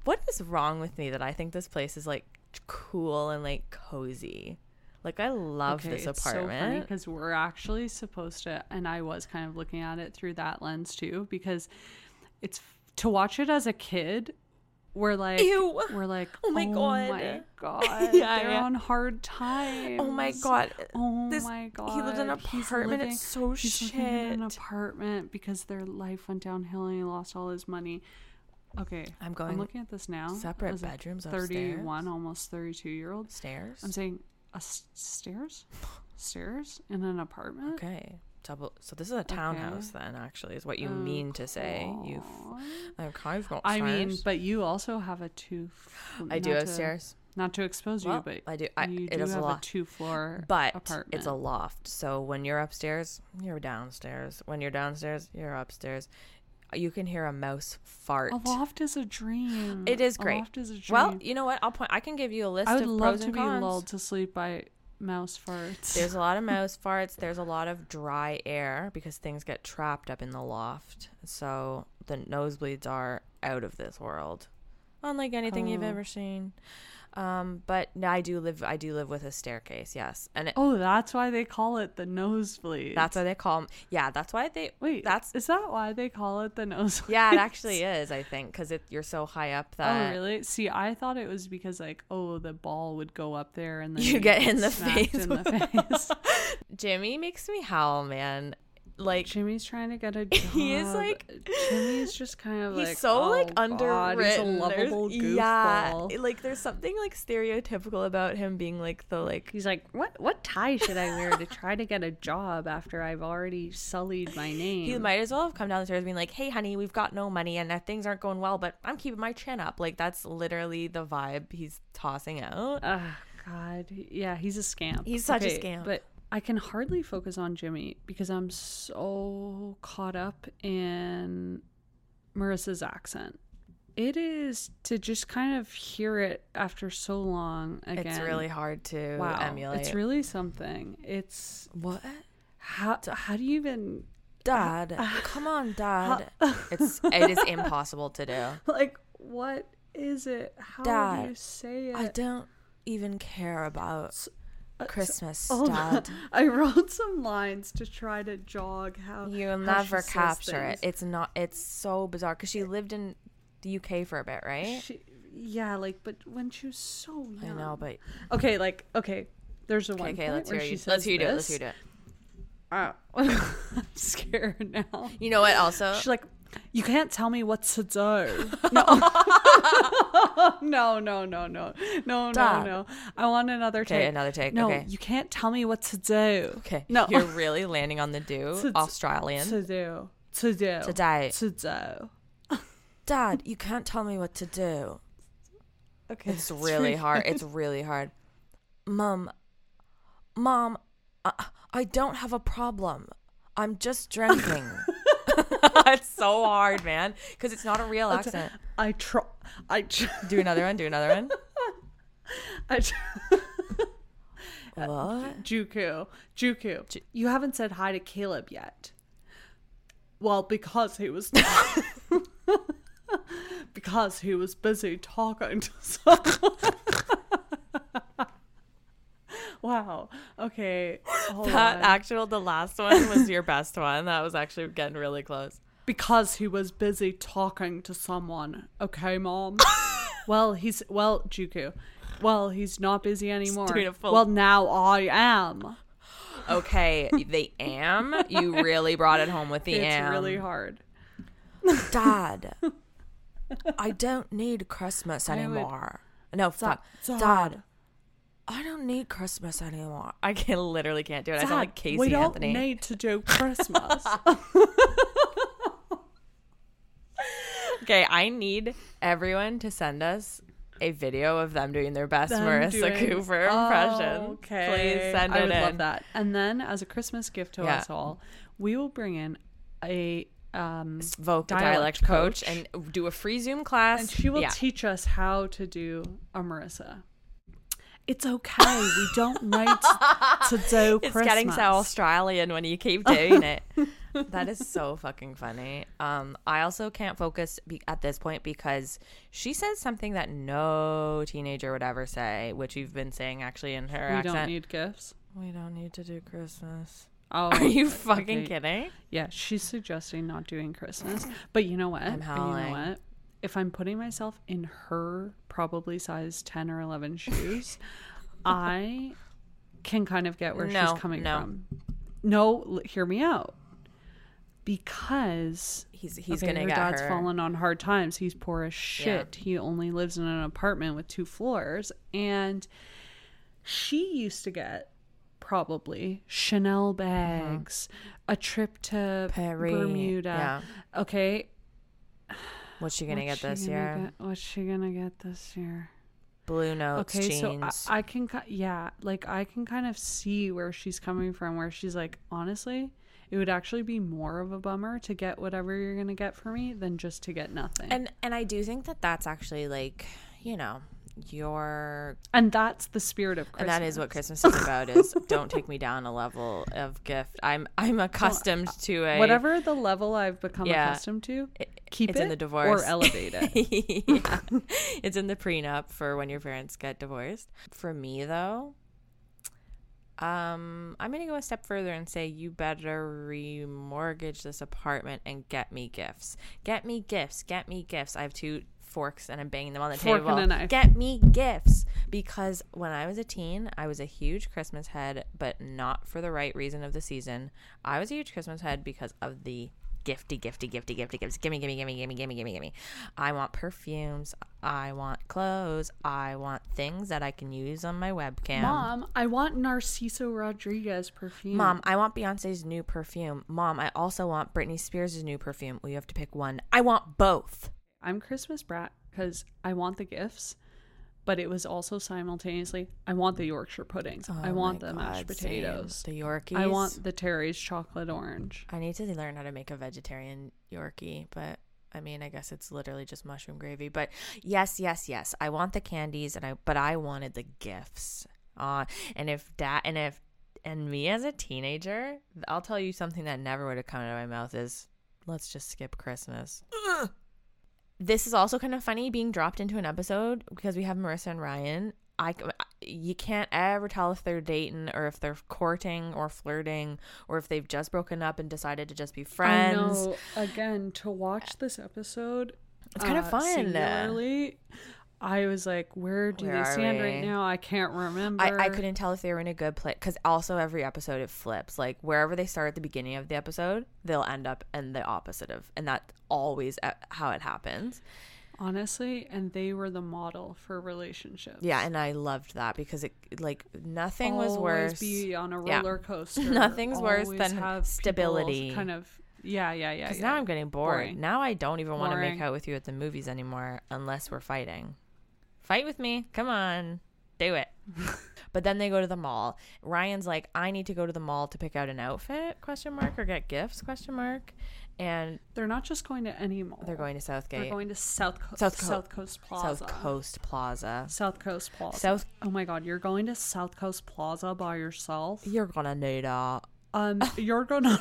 what is wrong with me that I think this place is like cool and like cozy? Like, I love okay, this apartment. It's so funny because we're actually supposed to, and I was kind of looking at it through that lens too, because it's to watch it as a kid, we're like, Ew. we're like, oh my oh god, my god, yeah, they're yeah. on hard times. Oh my god, oh this, my god, he lived in an apartment. Living, it's so he's shit. Living in an apartment because their life went downhill and he lost all his money. Okay, I'm going. I'm looking at this now. Separate bedrooms upstairs. thirty-one, almost thirty-two year old stairs. I'm saying. A st- stairs? Stairs in an apartment? Okay. Double. So this is a townhouse okay. then, actually, is what you oh, mean to say. You've, I've kind of got I stairs. mean, but you also have a two... F- I do have to, stairs. Not to expose well, you, but I do. I, you it do is have a, loft. a two-floor but apartment. But it's a loft. So when you're upstairs, you're downstairs. When you're downstairs, you're upstairs. You can hear a mouse fart. A loft is a dream. It is great. A loft is a dream. Well, you know what? I'll point. I can give you a list. I would of love pros to and be cons. lulled to sleep by mouse farts. There's a lot of mouse farts. There's a lot of dry air because things get trapped up in the loft. So the nosebleeds are out of this world, unlike anything oh. you've ever seen. Um, but I do live. I do live with a staircase. Yes, and it, oh, that's why they call it the nosebleed. That's why they call. Them, yeah, that's why they wait. That's is that why they call it the nosebleed? Yeah, it actually is. I think because you're so high up that. Oh really? See, I thought it was because like oh the ball would go up there and then you get in the face. In the face. Jimmy makes me howl, man. Like Jimmy's trying to get a job. He is like Jimmy's just kind of he's like so oh, like underwritten. He's a lovable there's, goofball. Yeah, like there's something like stereotypical about him being like the like he's like what what tie should I wear to try to get a job after I've already sullied my name. He might as well have come down the stairs being like, hey honey, we've got no money and things aren't going well, but I'm keeping my chin up. Like that's literally the vibe he's tossing out. Oh God, yeah, he's a scamp. He's such okay, a scamp. But I can hardly focus on Jimmy because I'm so caught up in Marissa's accent. It is to just kind of hear it after so long again. It's really hard to wow. emulate. It's really something. It's what? How? How do you even? Dad, uh, come on, Dad. How, it's it is impossible to do. Like what is it? How Dad, do you say it? I don't even care about. So, Christmas uh, so, oh, Dad. I wrote some lines to try to jog how you'll how never capture it. It's not. It's so bizarre because she lived in the U K for a bit, right? She, yeah, like but when she was so young. I know, but okay, like okay. There's the okay, one. Okay, let's hear you. Let's hear you do it. Let's hear you do it. Uh, I'm scared now. You know what also? She's like, you can't tell me what to do. No. no, no, no, no. No, Stop. no, no. I want another okay, take. Okay, another take. No, okay. You can't tell me what to do. Okay. No. You're really landing on the do. To Australian. To do. To do. To die. To do. Dad, you can't tell me what to do. Okay. It's really hard. It's really hard. Mom. Mom. Uh, I don't have a problem. I'm just drinking. It's so hard, man, because it's not a real That's accent. A, I try. I tr- do another one. Do another one. I tr- what? Juku, Juku. J- you haven't said hi to Caleb yet. Well, because he was talk- because he was busy talking to someone. Wow. Okay. Hold that on. Actual, the last one was your best one. That was actually getting really close. Because he was busy talking to someone. Okay, Mom. well, he's, well, Juku. Well, he's not busy anymore. Beautiful. Well, now I am. Okay, the am? You really brought it home with the it's am. It's really hard. Dad, I don't need Christmas anymore. Would, no, fuck. Dad. Dad. I don't need Christmas anymore. I can, literally can't do it. Dad, I sound like Casey Anthony. We don't Anthony. need to do Christmas. Okay, I need everyone to send us a video of them doing their best them Marissa doing... Cooper impression. Oh, okay. Please send I it in. I would love that. And then as a Christmas gift to yeah. us all, we will bring in a... Um, vocal dialect, dialect coach, coach and do a free Zoom class. And she will yeah. teach us how to do a Marissa. It's okay. We don't need to do Christmas. It's getting so Australian when you keep doing it. That is so fucking funny. Um, I also can't focus be- at this point because she says something that no teenager would ever say, which you've been saying actually in her we accent. We don't need gifts. We don't need to do Christmas. Oh, are you fucking okay. kidding? Yeah, she's suggesting not doing Christmas. But you know what? I'm howling. You know what? If I'm putting myself in her probably size ten or eleven shoes, I can kind of get where no, she's coming no. from. No, hear me out. Because he's he's okay, gonna her get dad's her. fallen on hard times. He's poor as shit. Yeah. He only lives in an apartment with two floors, and she used to get probably Chanel bags, mm-hmm. a trip to Paris. Bermuda. Yeah. Okay. What's she gonna what's get this gonna year? Get, what's she gonna get this year? Blue notes, okay, jeans. Okay, so I, I can, yeah, like I can kind of see where she's coming from. Where she's like, honestly, it would actually be more of a bummer to get whatever you're gonna get for me than just to get nothing. And and I do think that that's actually like, you know, your and that's the spirit of Christmas. And that is what Christmas is about: is don't take me down a level of gift. I'm I'm accustomed so, to a whatever the level I've become yeah, accustomed to. It, Keep it's it in the divorce. Or elevate it. Yeah. It's in the prenup for when your parents get divorced. For me, though, um, I'm going to go a step further and say you better remortgage this apartment and get me gifts. Get me gifts. Get me gifts. I have two forks and I'm banging them on the Fork table. And a knife. Get me gifts. Because when I was a teen, I was a huge Christmas head, but not for the right reason of the season. I was a huge Christmas head because of the gifty, gifty, gifty, gifty, gifty. Gimme, gimme, gimme, gimme, gimme, gimme, gimme. I want perfumes. I want clothes. I want things that I can use on my webcam. Mom, I want Narciso Rodriguez perfume. Mom, I want Beyonce's new perfume. Mom, I also want Britney Spears' new perfume. Well, you have to pick one. I want both. I'm Christmas brat because I want the gifts, but it was also simultaneously, I want the Yorkshire puddings. Oh I want the God, mashed potatoes. Same. The Yorkies. I want the Terry's chocolate orange. I need to learn how to make a vegetarian Yorkie, but I mean, I guess it's literally just mushroom gravy. But yes, yes, yes. I want the candies, and I but I wanted the gifts. Uh, and if that, and if, and me as a teenager, I'll tell you something that never would have come out of my mouth is, let's just skip Christmas. Ugh. This is also kind of funny being dropped into an episode because we have Marissa and Ryan. I, you can't ever tell if they're dating or if they're courting or flirting or if they've just broken up and decided to just be friends. I know. Again, to watch this episode. It's kind uh, of fun. Singularly, I was like, where do where they stand we? right now? I can't remember. I, I couldn't tell if they were in a good place. Because also every episode it flips. Like wherever they start at the beginning of the episode, they'll end up in the opposite of. And that's always how it happens. Honestly, and they were the model for relationships. Yeah, and I loved that because it like nothing always was worse. Be on a roller yeah. coaster. Nothing's always worse than have stability. Kind of. Yeah, yeah, yeah. Because yeah. now I'm getting bored. Boring. Now I don't even want to make out with you at the movies anymore unless we're fighting. Fight with me. Come on. Do it. But then they go to the mall. Ryan's like, I need to go to the mall to pick out an outfit, question mark, or get gifts, question mark. And they're not just going to any mall. They're going to Southgate. They're going to South Coast South, Co- South Coast Plaza. South Coast Plaza. South Coast Plaza. South. Oh my God, you're going to South Coast Plaza by yourself? You're gonna need a. Um, you're gonna.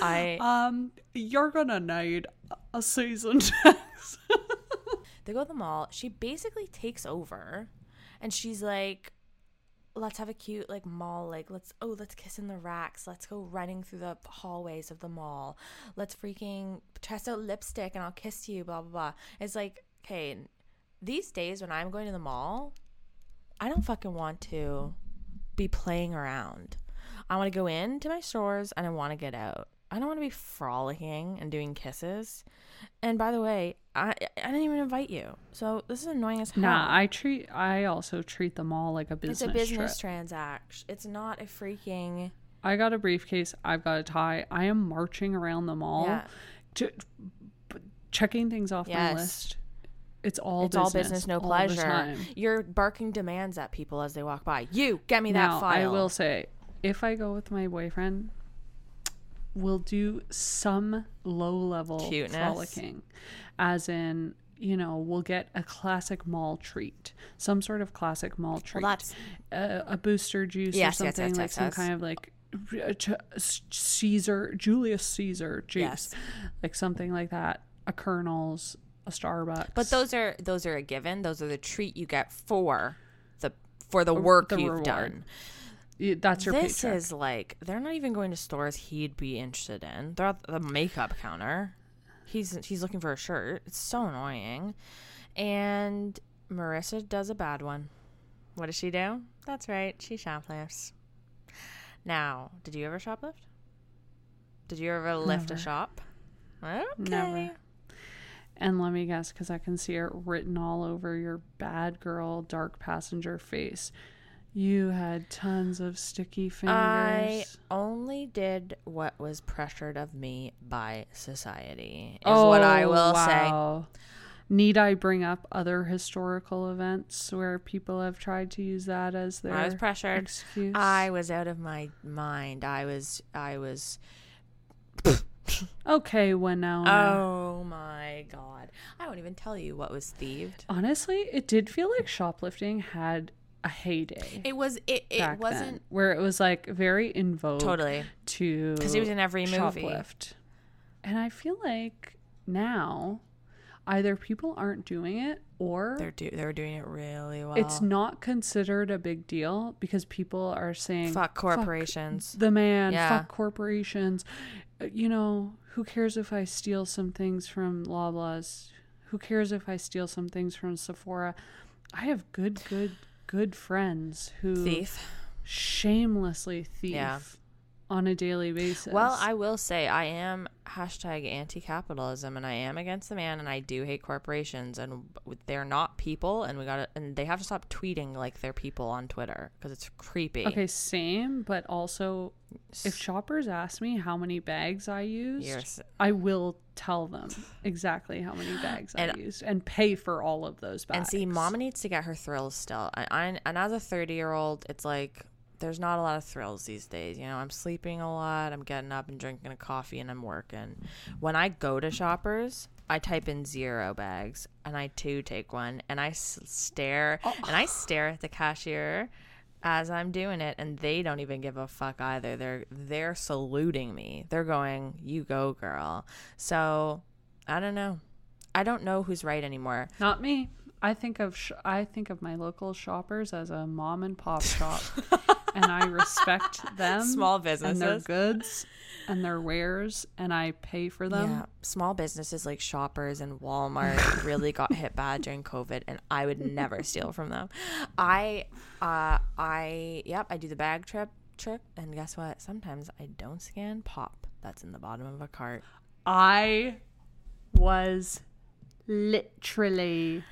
I. Um, you're gonna need a season tax. They go to the mall. She basically takes over, and she's like, let's have a cute like mall like let's oh let's kiss in the racks, let's go running through the hallways of the mall, let's freaking test out lipstick and I'll kiss you, blah blah blah. It's like, okay, these days when I'm going to the mall, I don't fucking want to be playing around. I want to go into my stores and I want to get out. I don't want to be frolicking and doing kisses. And by the way, I I didn't even invite you. So this is annoying as hell. Nah, I treat I also treat them all like a business trip. It's a business trip. transaction. It's not a freaking... I got a briefcase. I've got a tie. I am marching around the mall, yeah. to, checking things off yes. my list. It's all it's business. It's all business, no all pleasure. You're barking demands at people as they walk by. You, get me now, that file. I will say, if I go with my boyfriend... we'll do some low-level cuteness. Frolicking. As in, you know, we'll get a classic mall treat. Some sort of classic mall treat. Well, that's... A, a booster juice yes, or something. Yes, yes, like yes, some yes. kind of like Caesar, Julius Caesar juice. Yes. Like something like that. A Colonel's, a Starbucks. But those are those are a given. Those are the treat you get for the for the work the you've reward. done. That's your this paycheck. Is like they're not even going to stores he'd be interested in. They're at the makeup counter. He's he's looking for a shirt. It's so annoying. And Marissa does a bad one. What does she do? That's right. She shoplifts. Now, did you ever shoplift? Did you ever lift Never. a shop? Okay. Never. And let me guess, because I can see it written all over your bad girl, dark passenger face. You had tons of sticky fingers. I only did what was pressured of me by society, is oh, what I will wow. say. Need I bring up other historical events where people have tried to use that as their I was pressured. excuse? I was out of my mind. I was... I was... Okay, Winona. Oh my God. I won't even tell you what was thieved. Honestly, it did feel like shoplifting had... a heyday. It was it, it wasn't then, where it was like very in vogue totally to because it was in every movie shoplift. And I feel like now either people aren't doing it or they're do they're doing it really well. It's not considered a big deal because people are saying fuck corporations, fuck the man, yeah. fuck corporations. You know, who cares if I steal some things from Loblaws? Who cares if I steal some things from Sephora? I have good good. good friends who thief shamelessly thief yeah. on a daily basis. Well, I will say I am hashtag anti-capitalism and I am against the man and I do hate corporations and they're not people and we gotta and they have to stop tweeting like they're people on Twitter because it's creepy. Okay, same, but also if shoppers ask me how many bags I used, You're... I will tell them exactly how many bags and, I used and pay for all of those bags. And see, mama needs to get her thrills still. I, I, and as a thirty-year-old, it's like there's not a lot of thrills these days. You know, I'm sleeping a lot. I'm getting up and drinking a coffee and I'm working. When I go to shoppers, I type in zero bags and I too take one and I s- stare oh. and I stare at the cashier as I'm doing it, and they don't even give a fuck either. They're they're saluting me. They're going, you go, girl. So, I don't know. I don't know who's right anymore. Not me. I think of sh- I think of my local shoppers as a mom and pop shop. and I respect them. Small businesses. And their goods and their wares, and I pay for them. Yeah, small businesses like Shoppers and Walmart really got hit bad during COVID, and I would never steal from them. I, uh, I, yep, I do the bag trip trip, and guess what? Sometimes I don't scan pop that's in the bottom of a cart. I was literally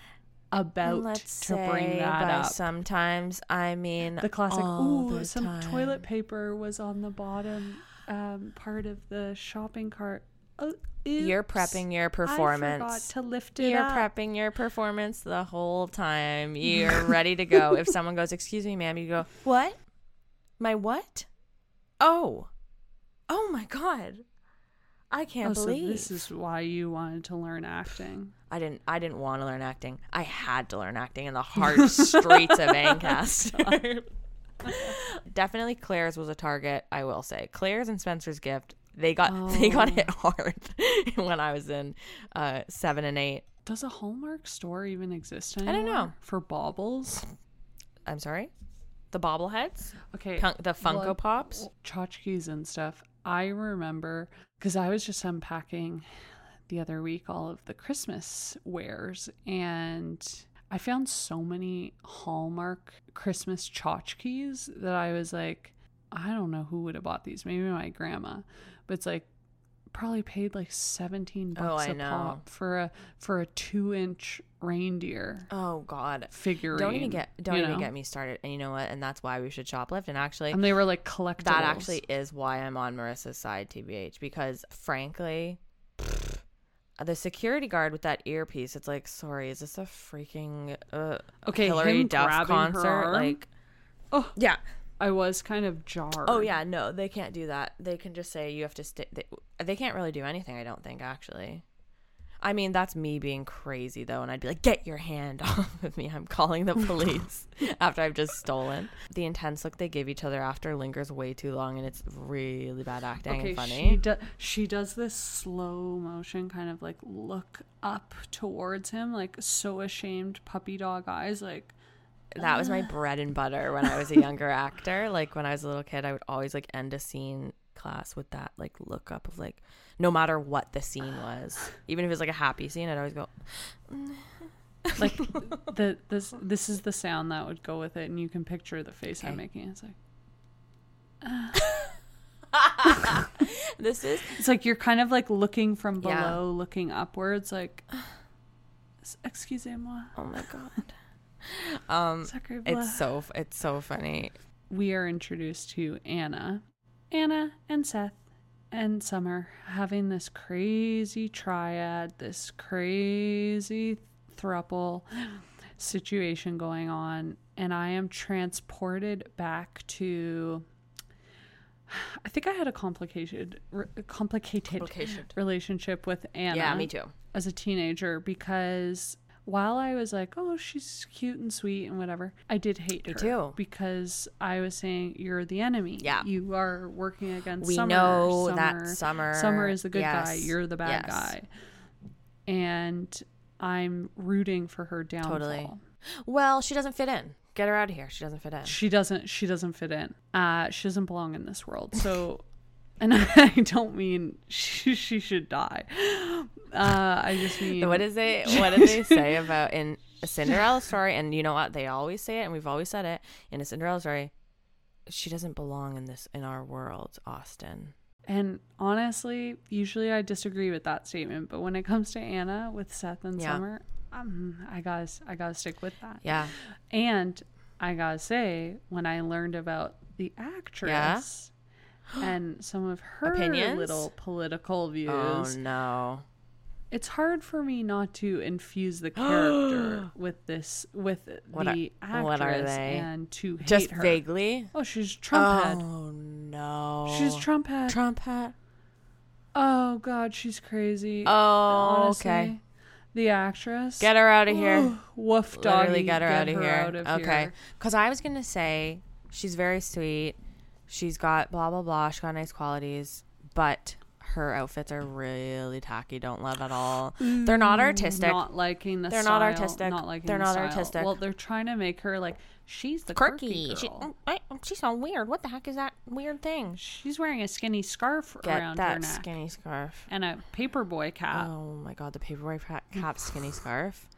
about let's to say bring that up. Sometimes, I mean, the classic, ooh, some time. toilet paper was on the bottom um, part of the shopping cart. Oh, you're prepping your performance. I forgot to lift it you're up. You're prepping your performance the whole time. You're ready to go. If someone goes, excuse me, ma'am, you go, what? My what? Oh. Oh, my God. I can't oh, believe. So this is why you wanted to learn acting. I didn't I didn't want to learn acting. I had to learn acting in the hard streets of Ancaster. Definitely Claire's was a target, I will say. Claire's and Spencer's Gift, they got oh. they got hit hard when I was in uh, seven and eight. Does a Hallmark store even exist anymore? I don't know. For baubles? I'm sorry? The bobbleheads? Okay. Punk, the Funko well, Pops? Tchotchkes and stuff. I remember, because I was just unpacking the other week all of the Christmas wares, and I found so many Hallmark Christmas tchotchkes that I was like, I don't know who would have bought these. Maybe my grandma. But it's like, probably paid like seventeen bucks oh, a know. pop for a for a two inch reindeer. Oh God, figurine. Don't even get don't even know? get me started. And you know what? And that's why we should shoplift. And actually, and they were like collectibles. That actually is why I'm on Marissa's side, T B H, because frankly, the security guard with that earpiece. It's like, sorry, is this a freaking uh, okay Hillary Duff concert? Like, oh yeah. I was kind of jarred. Oh, yeah. No, they can't do that. They can just say you have to stay. They, they can't really do anything, I don't think, actually. I mean, that's me being crazy, though. And I'd be like, get your hand off of me. I'm calling the police after I've just stolen. The intense look they give each other after lingers way too long. And it's really bad acting okay, and funny. She, do- she does this slow motion kind of like look up towards him, like so ashamed puppy dog eyes, like. That was my bread and butter when I was a younger actor. Like when I was a little kid, I would always like end a scene class with that like look up of like, no matter what the scene was, even if it was like a happy scene, I'd always go like the this this is the sound that would go with it, and you can picture the face okay. I'm making. It's like uh. this is. It's like you're kind of like looking from below, yeah. looking upwards, like excusez-moi. Oh my God. um it's so it's so funny. We are introduced to Anna Anna and Seth and Summer having this crazy triad, this crazy throuple situation going on, and I am transported back to I think I had a complicated complicated, complicated. relationship with Anna. Yeah, me too. As a teenager, because while I was like, oh, she's cute and sweet and whatever, I did hate Me her too. Because I was saying, you're the enemy. Yeah. You are working against we Summer. We know Summer, that Summer. Summer is the good yes. guy. You're the bad yes. guy. And I'm rooting for her downfall. Totally. Well, she doesn't fit in. Get her out of here. She doesn't fit in. She doesn't. She doesn't fit in. Uh, she doesn't belong in this world. So, and I don't mean she, she should die. Uh, I just mean what is it? What did they say about in a Cinderella story? And you know what? They always say it, and we've always said it in a Cinderella story. She doesn't belong in this in our world, Austin. And honestly, usually I disagree with that statement, but when it comes to Anna with Seth and yeah. Summer, um, I gotta I gotta stick with that. Yeah, and I gotta say, when I learned about the actress. Yeah. And some of her Opinions? little political views. Oh, no. It's hard for me not to infuse the character with this, with what the are, actress what are they? and to hate Just her. Just vaguely? Oh, she's Trump head. Oh, no. She's Trump head. Trump head. Oh, God, she's crazy. Oh, honestly, okay. The actress. Get her out of here. Woof doggy. Literally get her, get out, of her out of okay. here. Okay. Because I was going to say she's very sweet. She's got blah, blah, blah. She's got nice qualities. But her outfits are really tacky. Don't love at all. Mm, they're not artistic. Not liking the they're style. They're not artistic. Not liking they're the not style. artistic. Well, they're trying to make her like she's the quirky. She, I, she's all weird. What the heck is that weird thing? She's wearing a skinny scarf Get around that her neck. Skinny scarf and a paperboy cap. Oh my god, the paperboy cap skinny scarf.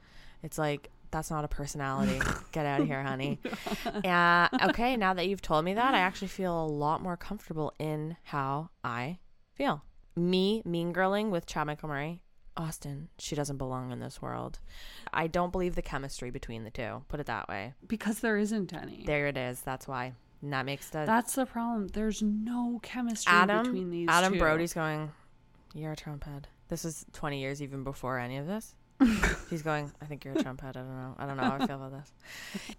It's like. That's not a personality. Get out of here, honey. Yeah. Uh, okay, now that you've told me that, I actually feel a lot more comfortable in how I feel. Me mean girling with Chad Michael Murray. Austin, she doesn't belong in this world. I don't believe the chemistry between the two. Put it that way. Because there isn't any. There it is. That's why. And that makes sense. That's the problem. There's no chemistry Adam, between these Adam two. Adam Brody's going, you're a Trump head. This is twenty years even before any of this. He's going, I think you're a Trump head. I don't know. I don't know how I feel about this.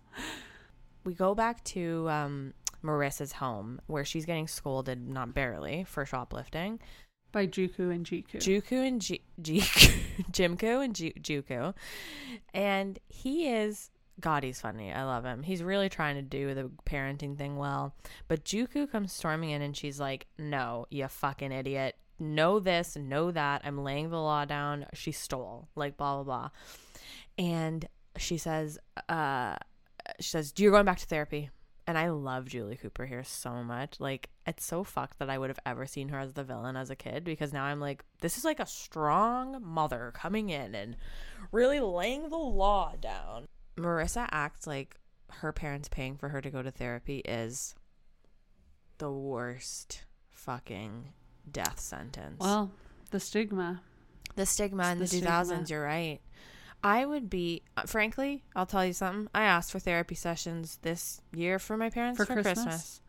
We go back to um, Marissa's home where she's getting scolded, not barely, for shoplifting. By Juku and Jiku. Juku and Jiku. G- Jimku and G- Juku. And he is... God, he's funny. I love him. He's really trying to do the parenting thing well. But Juku comes storming in and she's like, no, you fucking idiot. Know this, know that. I'm laying the law down. She stole, like, blah, blah, blah. And she says, uh, she says, you're going back to therapy. And I love Julie Cooper here so much. Like, it's so fucked that I would have ever seen her as the villain as a kid, because now I'm like, this is like a strong mother coming in and really laying the law down. Marissa acts like her parents paying for her to go to therapy is the worst fucking death sentence. Well, the stigma. The stigma in the, the two thousands, stigma. You're right. I would be, frankly, I'll tell you something. I asked for therapy sessions this year for my parents for, for Christmas. Christmas.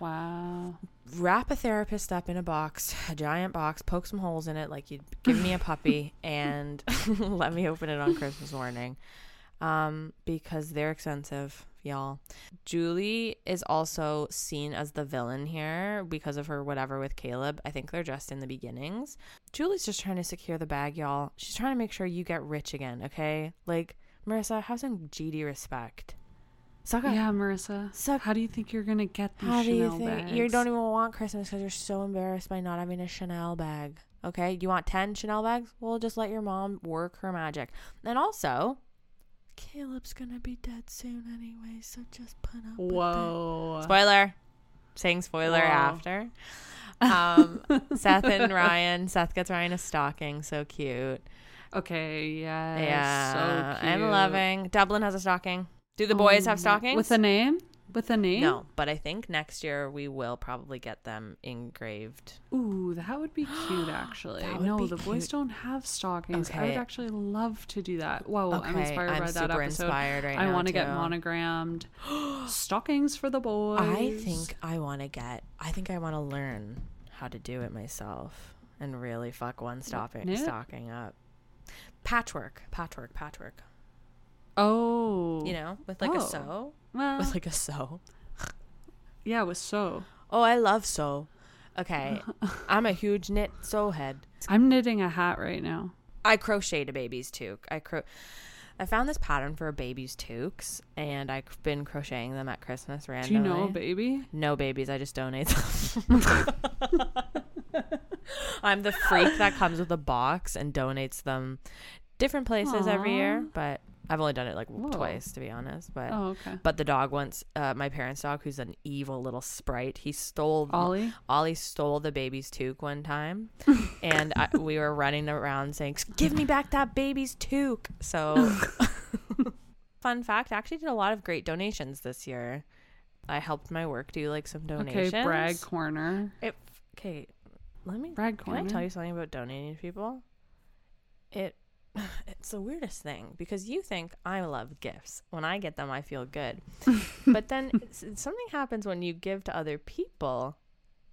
Wow. Wrap a therapist up in a box, a giant box, poke some holes in it like you'd give me a puppy and let me open it on Christmas morning. Um, because they're expensive, y'all. Julie is also seen as the villain here because of her whatever with Caleb. I think they're just in the beginnings. Julie's just trying to secure the bag, y'all. She's trying to make sure you get rich again, okay? Like, Marissa, have some G D respect. Suck up. Yeah, Marissa. Suck. How do you think you're going to get these How Chanel do you think bags? You don't even want Christmas because you're so embarrassed by not having a Chanel bag, okay? You want ten Chanel bags? Well, just let your mom work her magic. And also... Caleb's gonna be dead soon anyway, so just put up whoa with it. Spoiler. Saying spoiler whoa. After. Um Seth and Ryan. Seth gets Ryan a stocking, so cute. Okay, yeah. Yeah. So cute. I'm loving. Dublin has a stocking. Do the boys oh, have stockings? With a name? With a name? No, but I think next year we will probably get them engraved. Ooh, that would be cute, actually. No, the cute. Boys don't have stockings. Okay. I would actually love to do that. Whoa, okay. I'm inspired I'm by that episode. I'm super inspired right I now, I want to get monogrammed stockings for the boys. I think I want to get, I think I want to learn how to do it myself and really fuck one stopping, yeah. stocking up. Patchwork, patchwork, patchwork. Oh. You know, with like oh. a sew. Well, with like a sew. Yeah, with sew. Oh, I love sew. Okay. I'm a huge knit sew head. I'm knitting a hat right now. I crochet to baby's toque. I cro- I found this pattern for baby's toques, and I've been crocheting them at Christmas randomly. Do you know a baby? No babies. I just donate them. I'm the freak that comes with a box and donates them different places Aww. Every year, but... I've only done it like Whoa. Twice, to be honest. But oh, okay. But the dog once, uh, my parents' dog, who's an evil little sprite, he stole Ollie. Ollie stole the baby's toque one time, and I, we were running around saying, "Give me back that baby's toque!" So, fun fact: I actually did a lot of great donations this year. I helped my work do like some donations. Okay, brag corner. It, okay, let me brag corner. Can I tell you something about donating to people? It. It's the weirdest thing because you think I love gifts. When I get them, I feel good. But then it's, it's something happens when you give to other people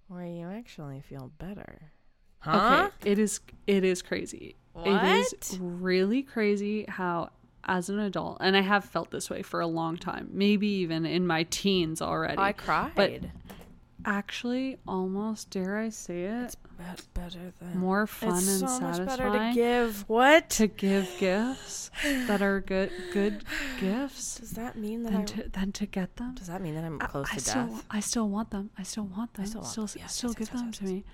where you actually feel better. Huh? Okay. It is, it is crazy. What? It is really crazy how as an adult, and I have felt this way for a long time, maybe even in my teens already. I cried. But actually, almost, dare I say it? It's That's better than more fun it's and so satisfying. It's so much better to give. What? To give gifts. that are good good gifts. Does that mean that than, to, than to get them? Does that mean that I'm close I, to I death? Still, I still want them. I still want them. I still, want still, them. Yes, still yes, give yes, them yes, to yes. me.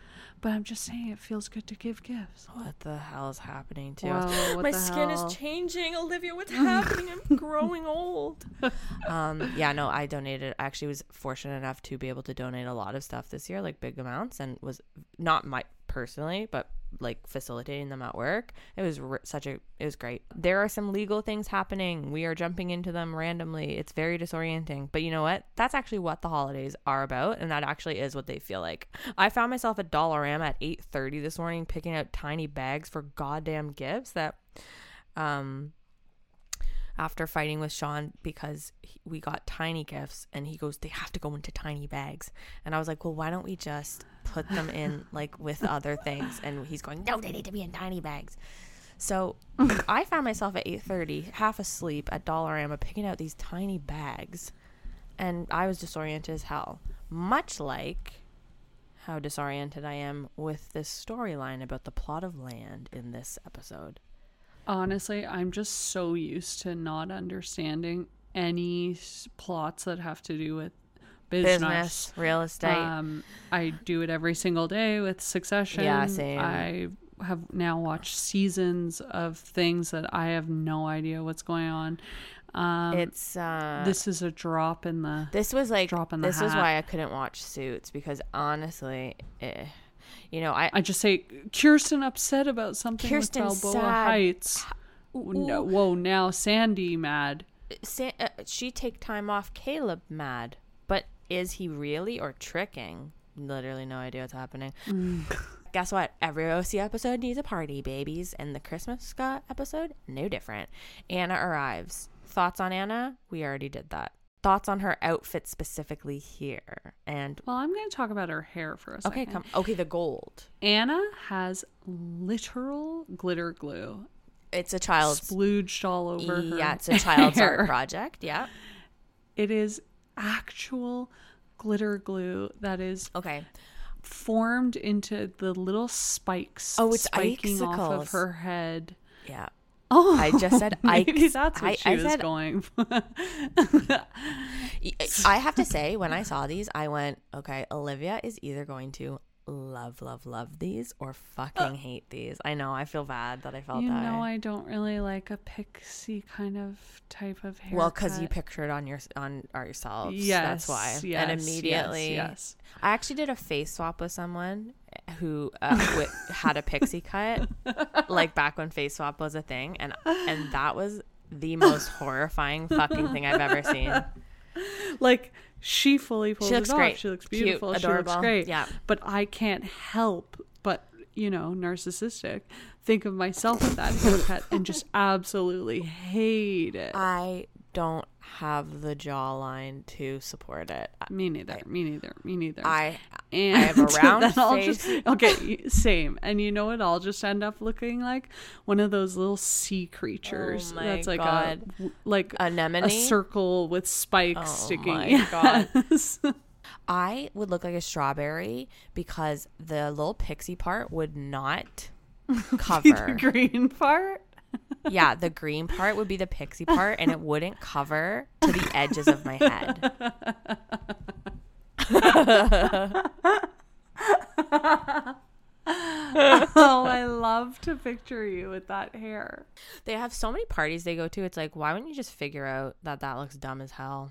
But I'm just saying, it feels good to give gifts. What the hell is happening to us? My skin hell? is changing, Olivia. What's happening? I'm growing old. Um, yeah, no, I donated. I actually was fortunate enough to be able to donate a lot of stuff this year, like big amounts, and was not my personally, but like facilitating them at work. It was re- such a it was great. There are some legal things happening. We are jumping into them randomly. It's very disorienting, but you know what, that's actually what the holidays are about, and that actually is what they feel like. I found myself at Dollarama at eight thirty this morning picking out tiny bags for goddamn gifts that um after fighting with Sean because he, we got tiny gifts, and he goes, they have to go into tiny bags. And I was like, well, why don't we just put them in like with other things? And he's going, no, they need to be in tiny bags. So I found myself at eight thirty, half asleep at Dollarama, picking out these tiny bags. And I was disoriented as hell. Much like how disoriented I am with this storyline about the plot of land in this episode. Honestly, I'm just so used to not understanding any s- plots that have to do with business, business real estate. Um, I do it every single day with Succession. Yeah, same. I have now watched seasons of things that I have no idea what's going on. Um, it's uh, this is a drop in the. This was like drop in the. This is why I couldn't watch Suits, because honestly. Eh. You know, I I just say Kirsten upset about something Kirsten with Balboa sad. Heights. Ooh. No, whoa, now Sandy mad. Sa- uh, she take time off. Caleb mad, but is he really or tricking? Literally, no idea what's happening. Mm. Guess what? Every O C episode needs a party, babies, and the Chrismukkah episode no different. Anna arrives. Thoughts on Anna? We already did that. Thoughts on her outfit specifically here. And well, I'm going to talk about her hair for a second. Okay, come. Okay, the gold. Anna has literal glitter glue. It's a child's splooged all over yeah, her. Yeah, it's a child's hair. Art project. Yeah. It is actual glitter glue that is okay. formed into the little spikes oh, it's spiking icicles. Off of her head. Yeah. Oh, I just said I. That's what I, she I was said, going for. I have to say, when I saw these, I went, okay, Olivia is either going to love, love, love these or fucking hate these. I know. I feel bad that I felt you that. You know, I don't really like a pixie kind of type of hair. Well, because you pictured on your on ourselves. Yes, that's why. Yes, and immediately, yes, yes. I actually did a face swap with someone who uh, w- had a pixie cut, like back when face swap was a thing, and and that was the most horrifying fucking thing I've ever seen. Like, she fully pulled she looks it off. Great. She looks beautiful. Cute, adorable. She looks great. Yeah. But I can't help but, you know, narcissistic, think of myself with that haircut and just absolutely hate it. I don't have the jawline to support it. Me neither. I, me neither. Me neither. I and I have a round face. Just, okay, same. And you know what? I'll just end up looking like one of those little sea creatures. Oh my that's like god. a like anemone, a circle with spikes oh sticking. My yes. god. I would look like a strawberry because the little pixie part would not cover the green part. Yeah, the green part would be the pixie part, and it wouldn't cover to the edges of my head. Oh, I love to picture you with that hair. They have so many parties they go to. It's like, why wouldn't you just figure out that that looks dumb as hell?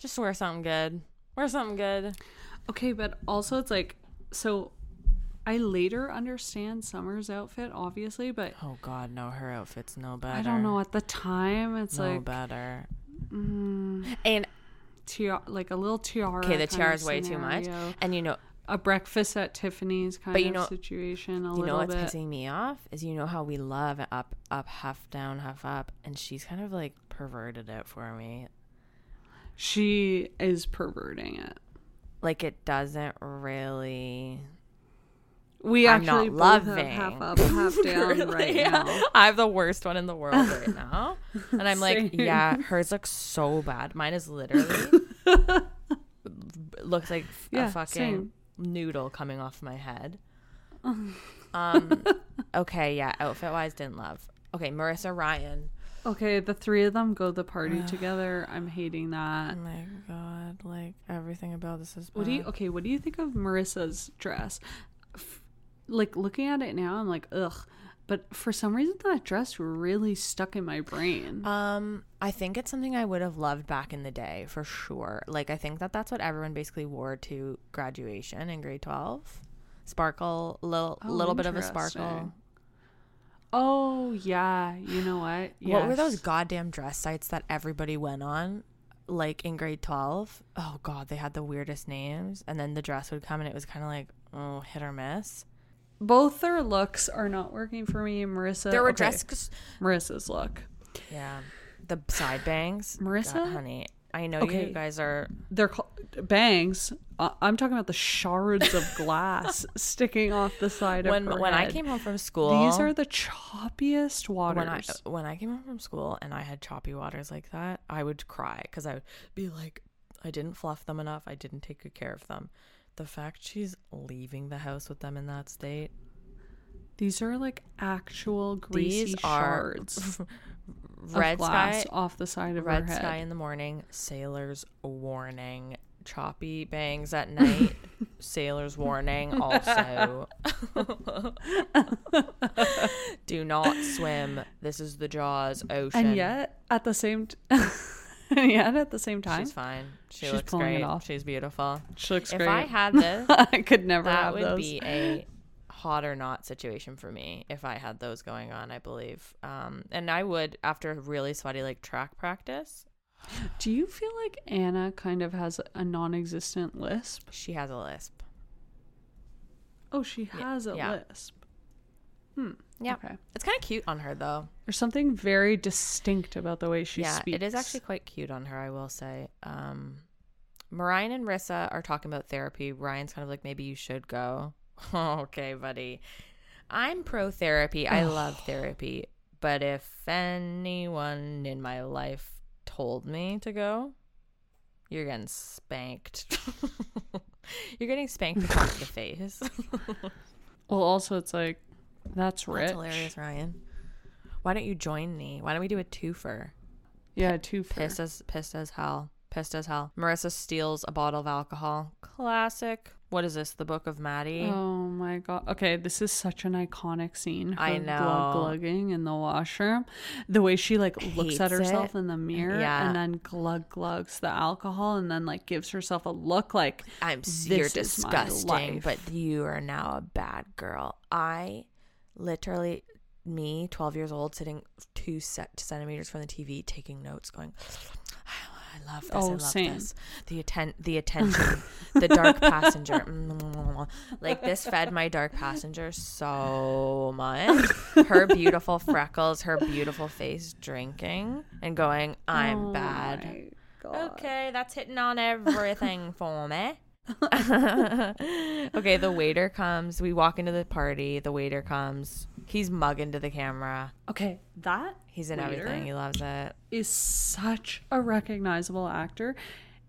Just wear something good. Wear something good. Okay, but also it's like, so... I later understand Summer's outfit, obviously, but... Oh, God, no. Her outfit's no better. I don't know. At the time, it's no like... No better. Mm, and... Tiara, like a little tiara. Okay, the tiara's way too much. And, you know... A breakfast at Tiffany's kind but you of know, situation a you little bit. You know what's pissing me off is you know how we love up, up, huff, down, huff, up. And she's kind of, like, perverted it for me. She is perverting it. Like, it doesn't really... We I'm actually not loving half up, half down really? Right yeah. now. I'm the worst one in the world right now, and I'm like, yeah, hers looks so bad. Mine is literally looks like yeah, a fucking same. Noodle coming off my head. Um. Okay, yeah. Outfit wise, didn't love. Okay, Marissa Ryan. Okay, the three of them go to the party together. I'm hating that. Oh my god, like everything about this is bad. What do you okay, what do you think of Marissa's dress? F- like looking at it now, I'm like, ugh. But for some reason that dress really stuck in my brain. Um, I think it's something I would have loved back in the day for sure. Like I think that that's what everyone basically wore to graduation in grade twelve. Sparkle, little oh, little bit of a sparkle. Oh, yeah. You know what? Yes. What were those goddamn dress sites that everybody went on, like, in grade twelve? Oh, God, they had the weirdest names. And then the dress would come, and it was kind of like, oh, hit or miss. Both their looks are not working for me, Marissa. There were okay. dresses. Marissa's look. Yeah. The side bangs. Marissa? God, honey. I know okay. you guys are... They're cl- bangs. Uh, I'm talking about the shards of glass sticking off the side when, of her When head. I came home from school... These are the choppiest waters. When I, when I came home from school and I had choppy waters like that, I would cry because I would be like, I didn't fluff them enough. I didn't take good care of them. The fact she's leaving the house with them in that state... These are like actual greasy These shards. Are- Red sky off the side of red sky in the morning, sailor's warning, choppy bangs at night, sailor's warning also. Do not swim. This is the Jaws ocean. And yet at the same t- and yet at the same time she's fine. She she's looks great. It off. She's beautiful. She looks if great. If I had this, I could never that have would those. Be a hot or not situation for me if I had those going on, I believe. Um, and I would after really sweaty like track practice. Do you feel like Anna kind of has a non-existent lisp? She has a lisp. Oh, she has yeah. a yeah. lisp. Hmm. Yeah. Okay. It's kind of cute on her though. There's something very distinct about the way she yeah, speaks. Yeah, it is actually quite cute on her, I will say. Um, Ryan and Marissa are talking about therapy. Ryan's kind of like, maybe you should go. Okay, buddy. I'm pro therapy. I love therapy. But if anyone in my life told me to go, you're getting spanked. You're getting spanked across the face. Well, also, it's like, that's rich. That's hilarious, Ryan. Why don't you join me? Why don't we do a twofer? Yeah, a twofer. Pissed as, pissed as hell. Pissed as hell. Marissa steals a bottle of alcohol. Classic. What is this? The Book of Maddie? Oh, my God. Okay, this is such an iconic scene. Her I know. Glug glugging in the washroom. The way she, like, Hates looks at herself it. In the mirror yeah. and then glug glugs the alcohol and then, like, gives herself a look like, I'm, this you're is disgusting, my life. But you are now a bad girl. I literally, me, twelve years old, sitting two set centimeters from the T V, taking notes, going... I love this. Oh, I love same. This. The atten- the attention, the dark passenger. Like this fed my dark passenger so much. Her beautiful freckles, her beautiful face drinking and going, I'm oh bad. Okay, that's hitting on everything for me. Okay, the waiter comes. We walk into the party. The waiter comes. He's mugging to the camera. Okay, that he's in everything. He loves it. Is such a recognizable actor.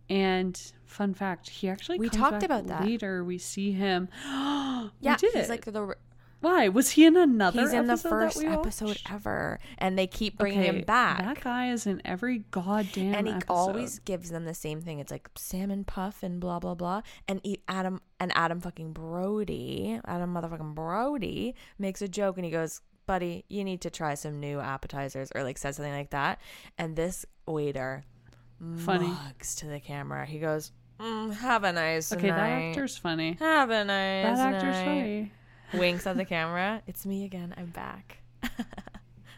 And fun fact, he actually we comes talked about that later. We see him. Yeah, we did he's it. Like the. Why was he in another? He's in the first episode ever, and they keep bringing okay, him back. That guy is in every goddamn and he episode. Always gives them the same thing. It's like salmon puff and blah blah blah. And Adam and Adam fucking Brody, Adam motherfucking Brody makes a joke, and he goes, "Buddy, you need to try some new appetizers," or like says something like that. And this waiter funny. Mugs to the camera. He goes, mm, "Have a nice okay, night." Okay, that actor's funny. Have a nice. That actor's night. Funny. Winks at the camera. It's me again. I'm back.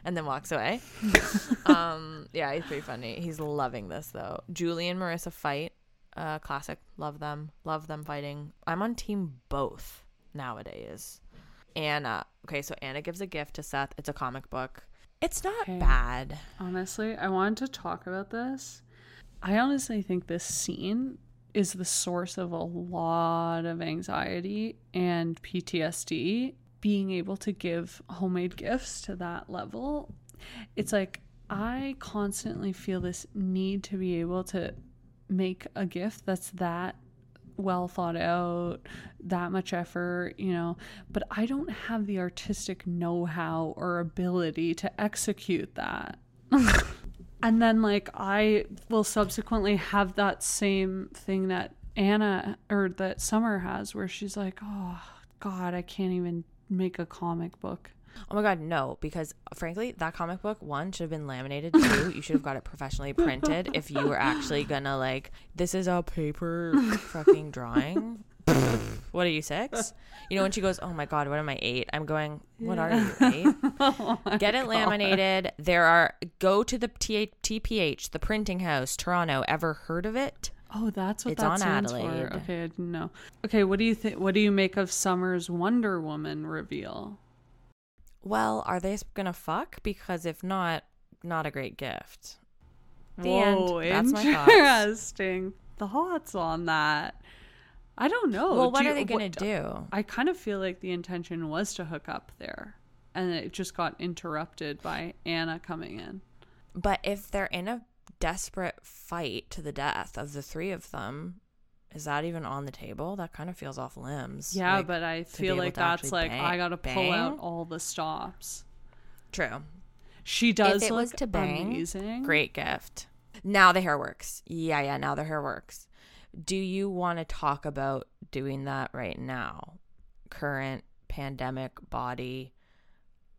And then walks away. um, yeah, he's pretty funny. He's loving this, though. Julie and Marissa fight. Uh, classic. Love them. Love them fighting. I'm on team both nowadays. Anna. Okay, so Anna gives a gift to Seth. It's a comic book. It's not okay. bad. Honestly, I wanted to talk about this. I honestly think this scene... is the source of a lot of anxiety and P T S D. Being able to give homemade gifts to that level, it's like I constantly feel this need to be able to make a gift that's that well thought out, that much effort, you know, but I don't have the artistic know-how or ability to execute that. And then, like, I will subsequently have that same thing that Anna or that Summer has, where she's like, oh God, I can't even make a comic book. Oh my God, no, because frankly, that comic book, one, should have been laminated. Two, you should have got it professionally printed if you were actually gonna, like, this is a paper fucking drawing. What are you, six? You know, when she goes, oh my God, what am I, eight? I'm going, what are you, eight? Oh, get it laminated. God. There are, go to the T P H, the printing house, Toronto. Ever heard of it? Oh, that's what it's that on stands Adelaide. For. Okay, I didn't know. Okay, what do you think? What do you make of Summer's Wonder Woman reveal? Well, are they gonna fuck? Because if not, not a great gift. The Whoa, end. That's interesting. My thoughts. thoughts on that. I don't know. Well, what do you, are they gonna what, do? I kind of feel like the intention was to hook up there, and it just got interrupted by Anna coming in. But if they're in a desperate fight to the death of the three of them, is that even on the table? That kind of feels off limbs. Yeah, like, but I feel like that's like bang, I gotta pull bang? out all the stops. True. She does. If it look was to bang, amazing. Great gift. Now the hair works. Yeah, yeah. Now the hair works. Do you want to talk about doing that right now? Current pandemic body.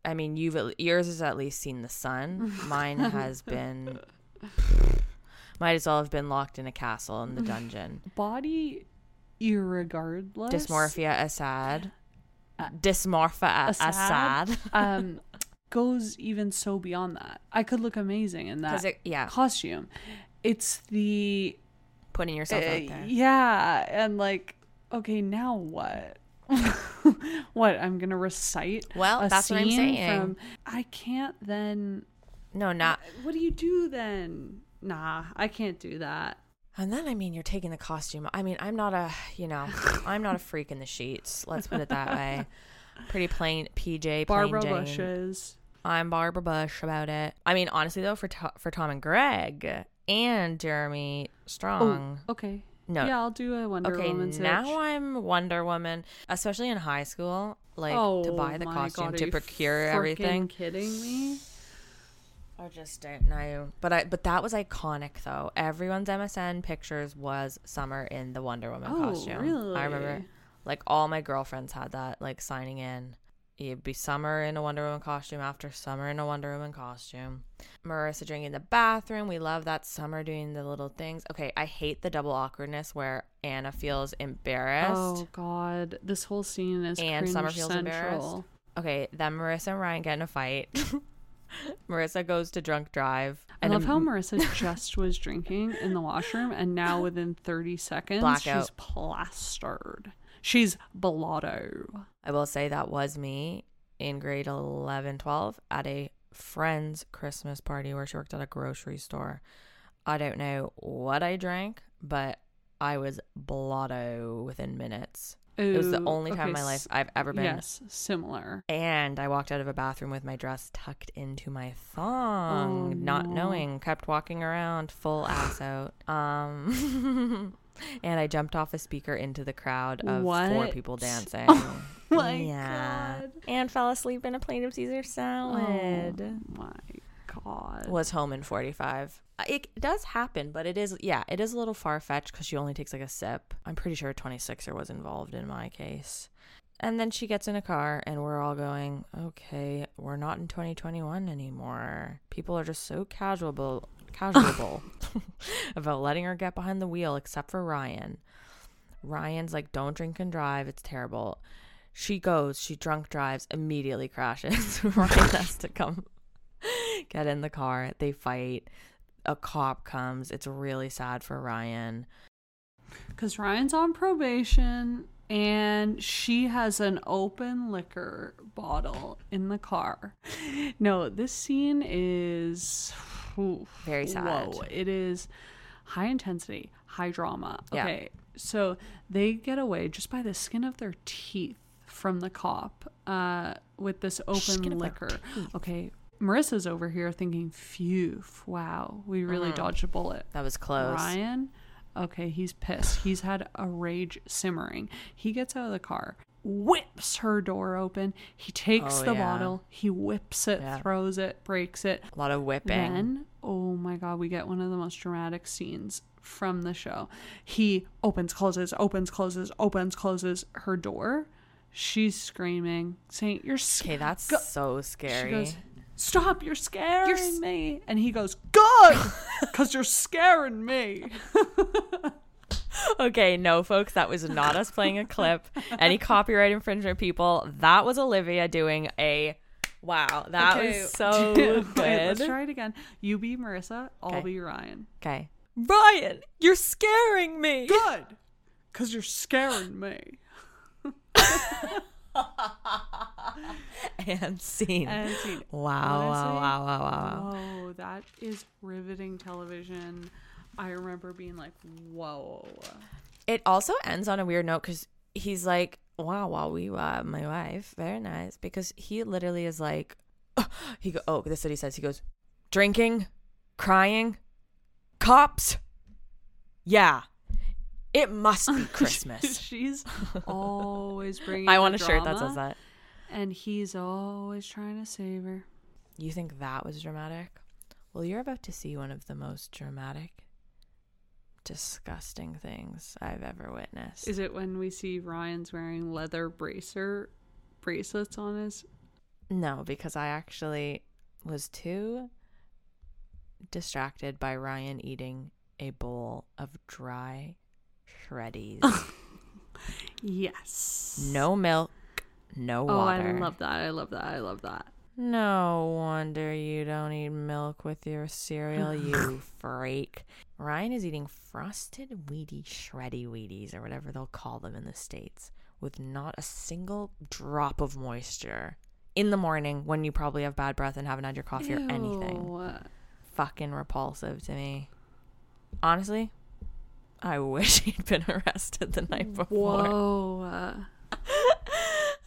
I mean, you've yours has at least seen the sun. Mine has been. Might as well have been locked in a castle in the dungeon. Body irregardless. Dysmorphia Assad. Uh, Dysmorphia Assad. Assad. um, goes even so beyond that. I could look amazing in that it, yeah. costume. It's the... Putting yourself uh, out there. Yeah. And like, okay, now what? What? I'm going to recite Well, a that's scene what I'm saying. From, I can't then... No, not... What do you do then? Nah, I can't do that. And then, I mean, you're taking the costume. I mean, I'm not a, you know, I'm not a freak in the sheets. Let's put it that way. Pretty plain P J, plain Barbara Jane. Bushes. I'm Barbara Bush about it. I mean, honestly, though, for to- for Tom and Greg and Jeremy Strong. Oh, okay. No. Yeah, I'll do a Wonder okay, Woman. Okay, now I'm Wonder Woman, especially in high school. Like, oh, to buy the costume, God, to procure everything. Are you freaking kidding me? I just don't know. But I but that was iconic though. Everyone's M S N pictures was Summer in the Wonder Woman oh, costume. Really? I remember like all my girlfriends had that, like signing in. It'd be Summer in a Wonder Woman costume after Summer in a Wonder Woman costume. Marissa drinking in the bathroom. We love that. Summer doing the little things. Okay, I hate the double awkwardness where Anna feels embarrassed. Oh God. This whole scene is And Summer feels central. embarrassed. Okay, then Marissa and Ryan get in a fight. Marissa goes to drunk drive. I love how Marissa just was drinking in the washroom, and now within thirty seconds, blackout. She's plastered. She's blotto. I will say that was me in grade eleven, twelve at a friend's Christmas party where she worked at a grocery store. I don't know what I drank, but I was blotto within minutes. Ooh, it was the only time okay, in my life I've ever been. Yes, similar. And I walked out of a bathroom with my dress tucked into my thong, oh, not no. knowing. Kept walking around, full ass out. Um, and I jumped off a speaker into the crowd of what? four people dancing. Oh, my yeah. God. And fell asleep in a plate of Caesar salad. Oh, my God. Was home in forty-five. It does happen, but it is, yeah, it is a little far-fetched because she only takes like a sip. I'm pretty sure a twenty-sixer was involved in my case. And then she gets in a car and we're all going, okay, we're not in twenty twenty-one anymore. People are just so casual, casual about letting her get behind the wheel, except for Ryan. Ryan's like, don't drink and drive. It's terrible. She goes, she drunk drives, immediately crashes. Ryan has to come get in the car. They fight. A cop comes. It's really sad for Ryan because Ryan's on probation and she has an open liquor bottle in the car. No, this scene is oof, very sad. Whoa, it is high intensity, high drama. Okay, yeah. So they get away just by the skin of their teeth from the cop uh with this open skin liquor. Okay. Marissa's over here thinking, phew, wow, we really mm. dodged a bullet. That was close. Ryan, okay, he's pissed. He's had a rage simmering. He gets out of the car. whips her door open. He takes oh, the yeah. bottle, he whips it, yeah. throws it, breaks it. A lot of whipping. Then, oh my God, we get one of the most dramatic scenes from the show. He opens, closes, opens, closes, opens, closes her door. She's screaming, saying, "You're scared." Okay, that's go-. so scary. She goes, "Stop, you're scaring you're s- me." And he goes, "Good, because you're scaring me." Okay, no, folks, that was not us playing a clip. Any copyright infringement, people. That was Olivia doing a... Wow, that okay. was so good. Okay, let's try it again. You be Marissa, I'll okay. be Ryan. Okay. "Ryan, you're scaring me." "Good, because you're scaring me." And scene. And scene. Wow, honestly, wow, wow, wow, wow, wow. Oh, that is riveting television. I remember being like, whoa. It also ends on a weird note because he's like, wow, wow, we were my wife. Very nice. Because he literally is like, oh, he go, oh, this is what he says. He goes, "Drinking, crying, cops. Yeah. It must be Christmas." She's always bringing I want a drama, shirt that says that. And he's always trying to save her. You think that was dramatic? Well, you're about to see one of the most dramatic, disgusting things I've ever witnessed. Is it when we see Ryan's wearing leather bracer bracelets on his... No, because I actually was too distracted by Ryan eating a bowl of dry Shreddies. Yes. No milk, no water. Oh, I love that. I love that. I love that. No wonder you don't eat milk with your cereal, you freak. Ryan is eating frosted Wheatie Shreddy Wheaties, or whatever they'll call them in the States, with not a single drop of moisture in the morning when you probably have bad breath and haven't had your coffee Ew. Or anything. Fucking repulsive to me. Honestly, I wish he'd been arrested the night before. Whoa.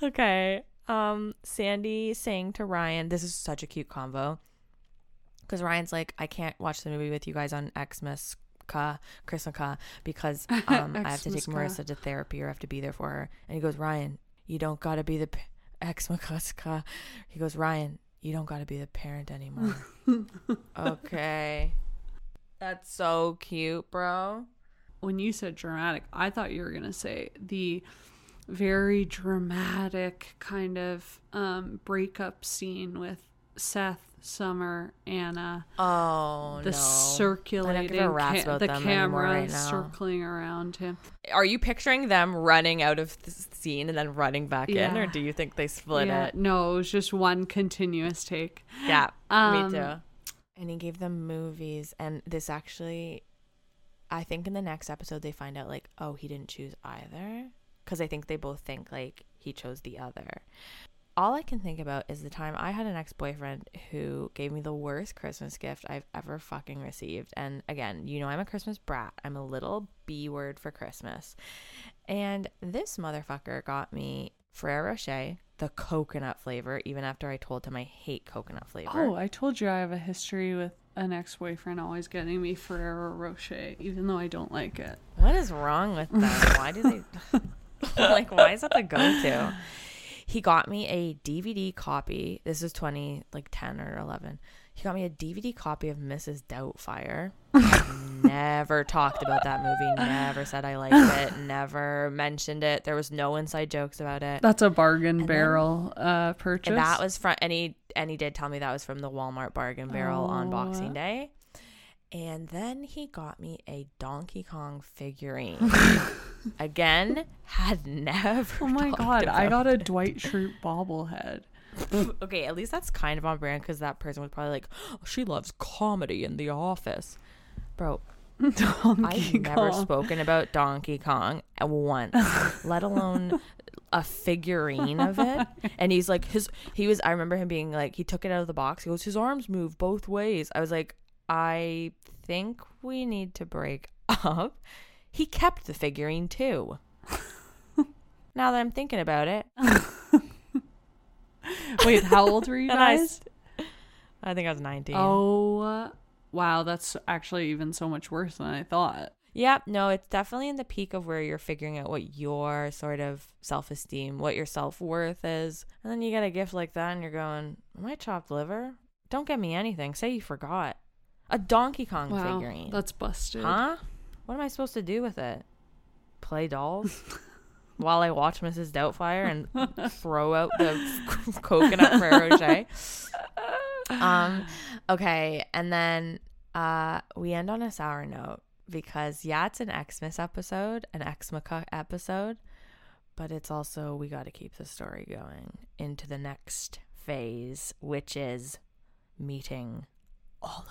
Okay. Um, Sandy saying to Ryan, this is such a cute convo, because Ryan's like, "I can't watch the movie with you guys on Xmas-ka, Chrismukkah, because um, I have to take Marissa to therapy, or I have to be there for her." And he goes, "Ryan, you don't gotta be the p- Xmas-ka." He goes, "Ryan, you don't gotta be the parent anymore." Okay, that's so cute, bro. When you said dramatic, I thought you were gonna say the very dramatic kind of um breakup scene with Seth, Summer, Anna. Oh, the no. circulating ca- the camera right circling around him. Are you picturing them running out of the scene and then running back yeah. in, or do you think they split yeah. it? No, it was just one continuous take. Yeah, um, me too. And he gave them movies, and this actually, I think in the next episode they find out like, oh, he didn't choose either. Because I think they both think, like, he chose the other. All I can think about is the time I had an ex-boyfriend who gave me the worst Christmas gift I've ever fucking received. And, again, you know I'm a Christmas brat. I'm a little B-word for Christmas. And this motherfucker got me Ferrero Rocher, the coconut flavor, even after I told him I hate coconut flavor. Oh, I told you I have a history with an ex-boyfriend always getting me Ferrero Rocher, even though I don't like it. What is wrong with them? Why do they... Like, why is that the go-to? He got me a D V D copy. This is twenty, like ten or eleven. He got me a D V D copy of Missus Doubtfire. Never talked about that movie. Never said I liked it. Never mentioned it. There was no inside jokes about it. That's a bargain and barrel then, uh, purchase. And that was from, and he and he did tell me that was from the Walmart bargain barrel oh. on Boxing Day. And then he got me a Donkey Kong figurine. Again, had never. Oh my God, I got a Dwight Schrute bobblehead. Okay, at least that's kind of on brand, because that person was probably like, oh, she loves comedy in The Office. Bro, Donkey I've Kong. Never spoken about Donkey Kong once, let alone a figurine of it. And he's like, his he was, I remember him being like, he took it out of the box. He goes, his arms move both ways. I was like, I think we need to break up. He kept the figurine too. Now that I'm thinking about it. Wait, how old were you guys? I, I think I was nineteen. Oh, wow. That's actually even so much worse than I thought. Yep. No, it's definitely in the peak of where you're figuring out what your sort of self-esteem, what your self-worth is. And then you get a gift like that and you're going, my chopped liver? Don't get me anything. Say you forgot. A Donkey Kong wow, figurine. That's busted. Huh? What am I supposed to do with it? Play dolls? While I watch Missus Doubtfire and throw out the coconut Ferrero Rocher. Um, okay. And then uh, we end on a sour note. Because, yeah, it's an Xmas episode, an Chrismukkah episode, but it's also, we got to keep the story going into the next phase, which is meeting Oliver,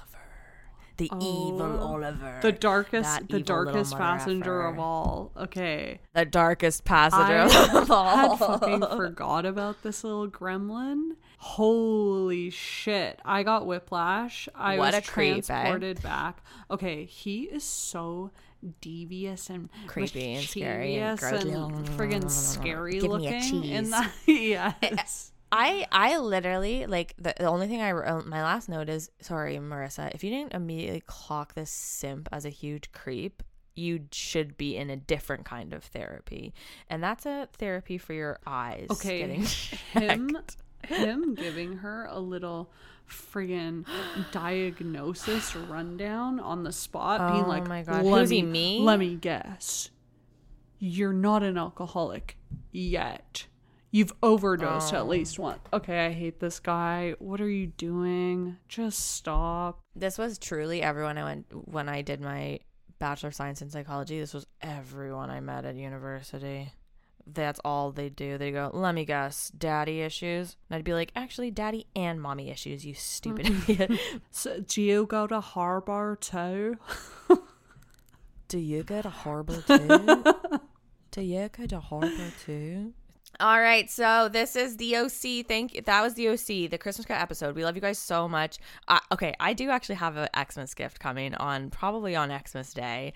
the oh, evil Oliver. The darkest, the darkest passenger effort. of all. Okay. The darkest passenger I of all. I had fucking forgot about this little gremlin. Holy shit. I got whiplash. I what was a creep, transported eh? back. Okay, he is so devious and creepy and scary and, and friggin' scary Give looking. Me a cheese. In that. Yes. I I literally, like, the, the only thing I wrote, my last note is, sorry, Marissa, if you didn't immediately clock this simp as a huge creep, you should be in a different kind of therapy. And that's a therapy for your eyes. Okay. Getting him. Checked. Him giving her a little friggin' diagnosis rundown on the spot, oh, being like, my God. Let, Who's me, he me? let me guess. You're not an alcoholic yet. You've overdosed oh. at least once. Okay, I hate this guy. What are you doing? Just stop. This was truly everyone I went when I did my Bachelor of Science in Psychology. This was everyone I met at university. That's all they do. They go, let me guess, daddy issues. And I'd be like, actually, daddy and mommy issues, you stupid idiot. So, do you go to Harbour too? do you go to Harbour too? do you go to Harbour too? All right, so this is the O C. Thank you. That was the O C, the Chrismukkah episode. We love you guys so much. Uh, okay, I do actually have an Xmas gift coming on, probably on Xmas Day.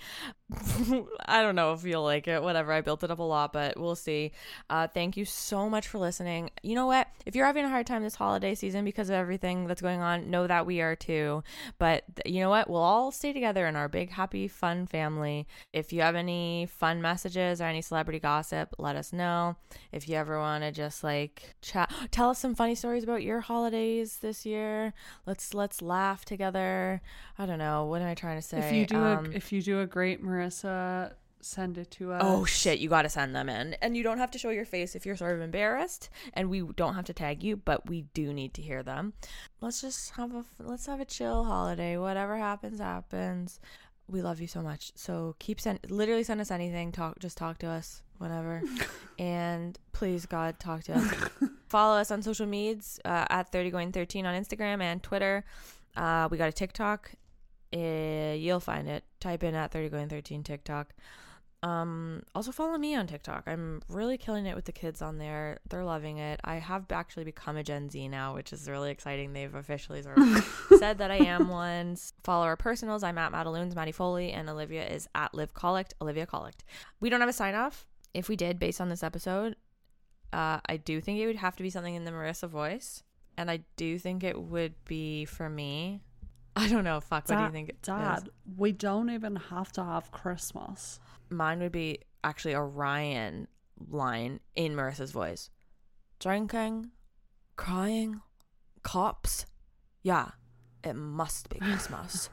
I don't know if you'll like it. Whatever, I built it up a lot, but we'll see. Uh, thank you so much for listening. You know what? If you're having a hard time this holiday season because of everything that's going on, know that we are too. But th- you know what? We'll all stay together in our big, happy, fun family. If you have any fun messages or any celebrity gossip, let us know. If you You ever want to just like chat, tell us some funny stories about your holidays this year. Let's let's laugh together. I don't know. What am I trying to say? If you do, um, a, if you do a great Marissa, send it to us. Oh shit, you got to send them in, and you don't have to show your face if you're sort of embarrassed, and we don't have to tag you, but we do need to hear them. Let's just have a let's have a chill holiday. Whatever happens, happens. We love you so much. So keep send literally send us anything. Talk just talk to us. Whatever. And please, God, talk to us. Follow us on social medias uh, at thirty going thirteen on Instagram and Twitter. Uh, we got a TikTok. Uh, you'll find it. Type in at thirty going thirteen TikTok. Um, also, follow me on TikTok. I'm really killing it with the kids on there. They're loving it. I have actually become a Gen Z now, which is really exciting. They've officially sort of said that I am one. Follow our personals. I'm at Madaloons, Maddie Foley, and Olivia is at Liv Collect, Olivia Collect. We don't have a sign-off. If we did, based on this episode, uh, I do think it would have to be something in the Marissa voice. And I do think it would be for me. I don't know. Fuck, Dad, what do you think it Dad, is? We don't even have to have Christmas. Mine would be actually a Ryan line in Marissa's voice. Drinking, crying, cops. Yeah, it must be Christmas.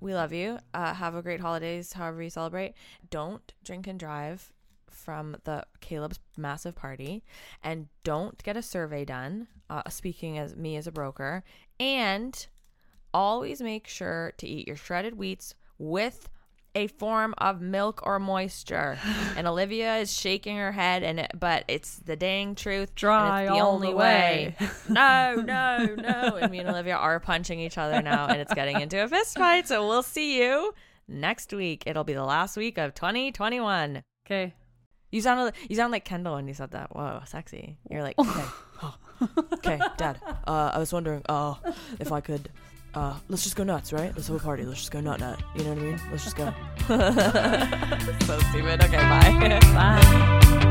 We love you. Uh, have a great holidays, however you celebrate. Don't drink and drive from the Caleb's massive party. And don't get a survey done, uh, speaking as me as a broker. And always make sure to eat your shredded wheats with a form of milk or moisture. And Olivia is shaking her head, and it, but it's the dang truth. Dry and it's the all only the way. way. No, no, no. And me and Olivia are punching each other now, and it's getting into a fist fight. So we'll see you next week. It'll be the last week of twenty twenty-one. Okay. You sound you sound like Kendall when you said that. Whoa, sexy. You're like, okay, oh. okay, Dad. Uh, I was wondering, uh, if I could. Uh, let's just go nuts, right? Let's have a party. Let's just go nut nut. You know what I mean? Let's just go. So stupid. Okay, bye. Bye.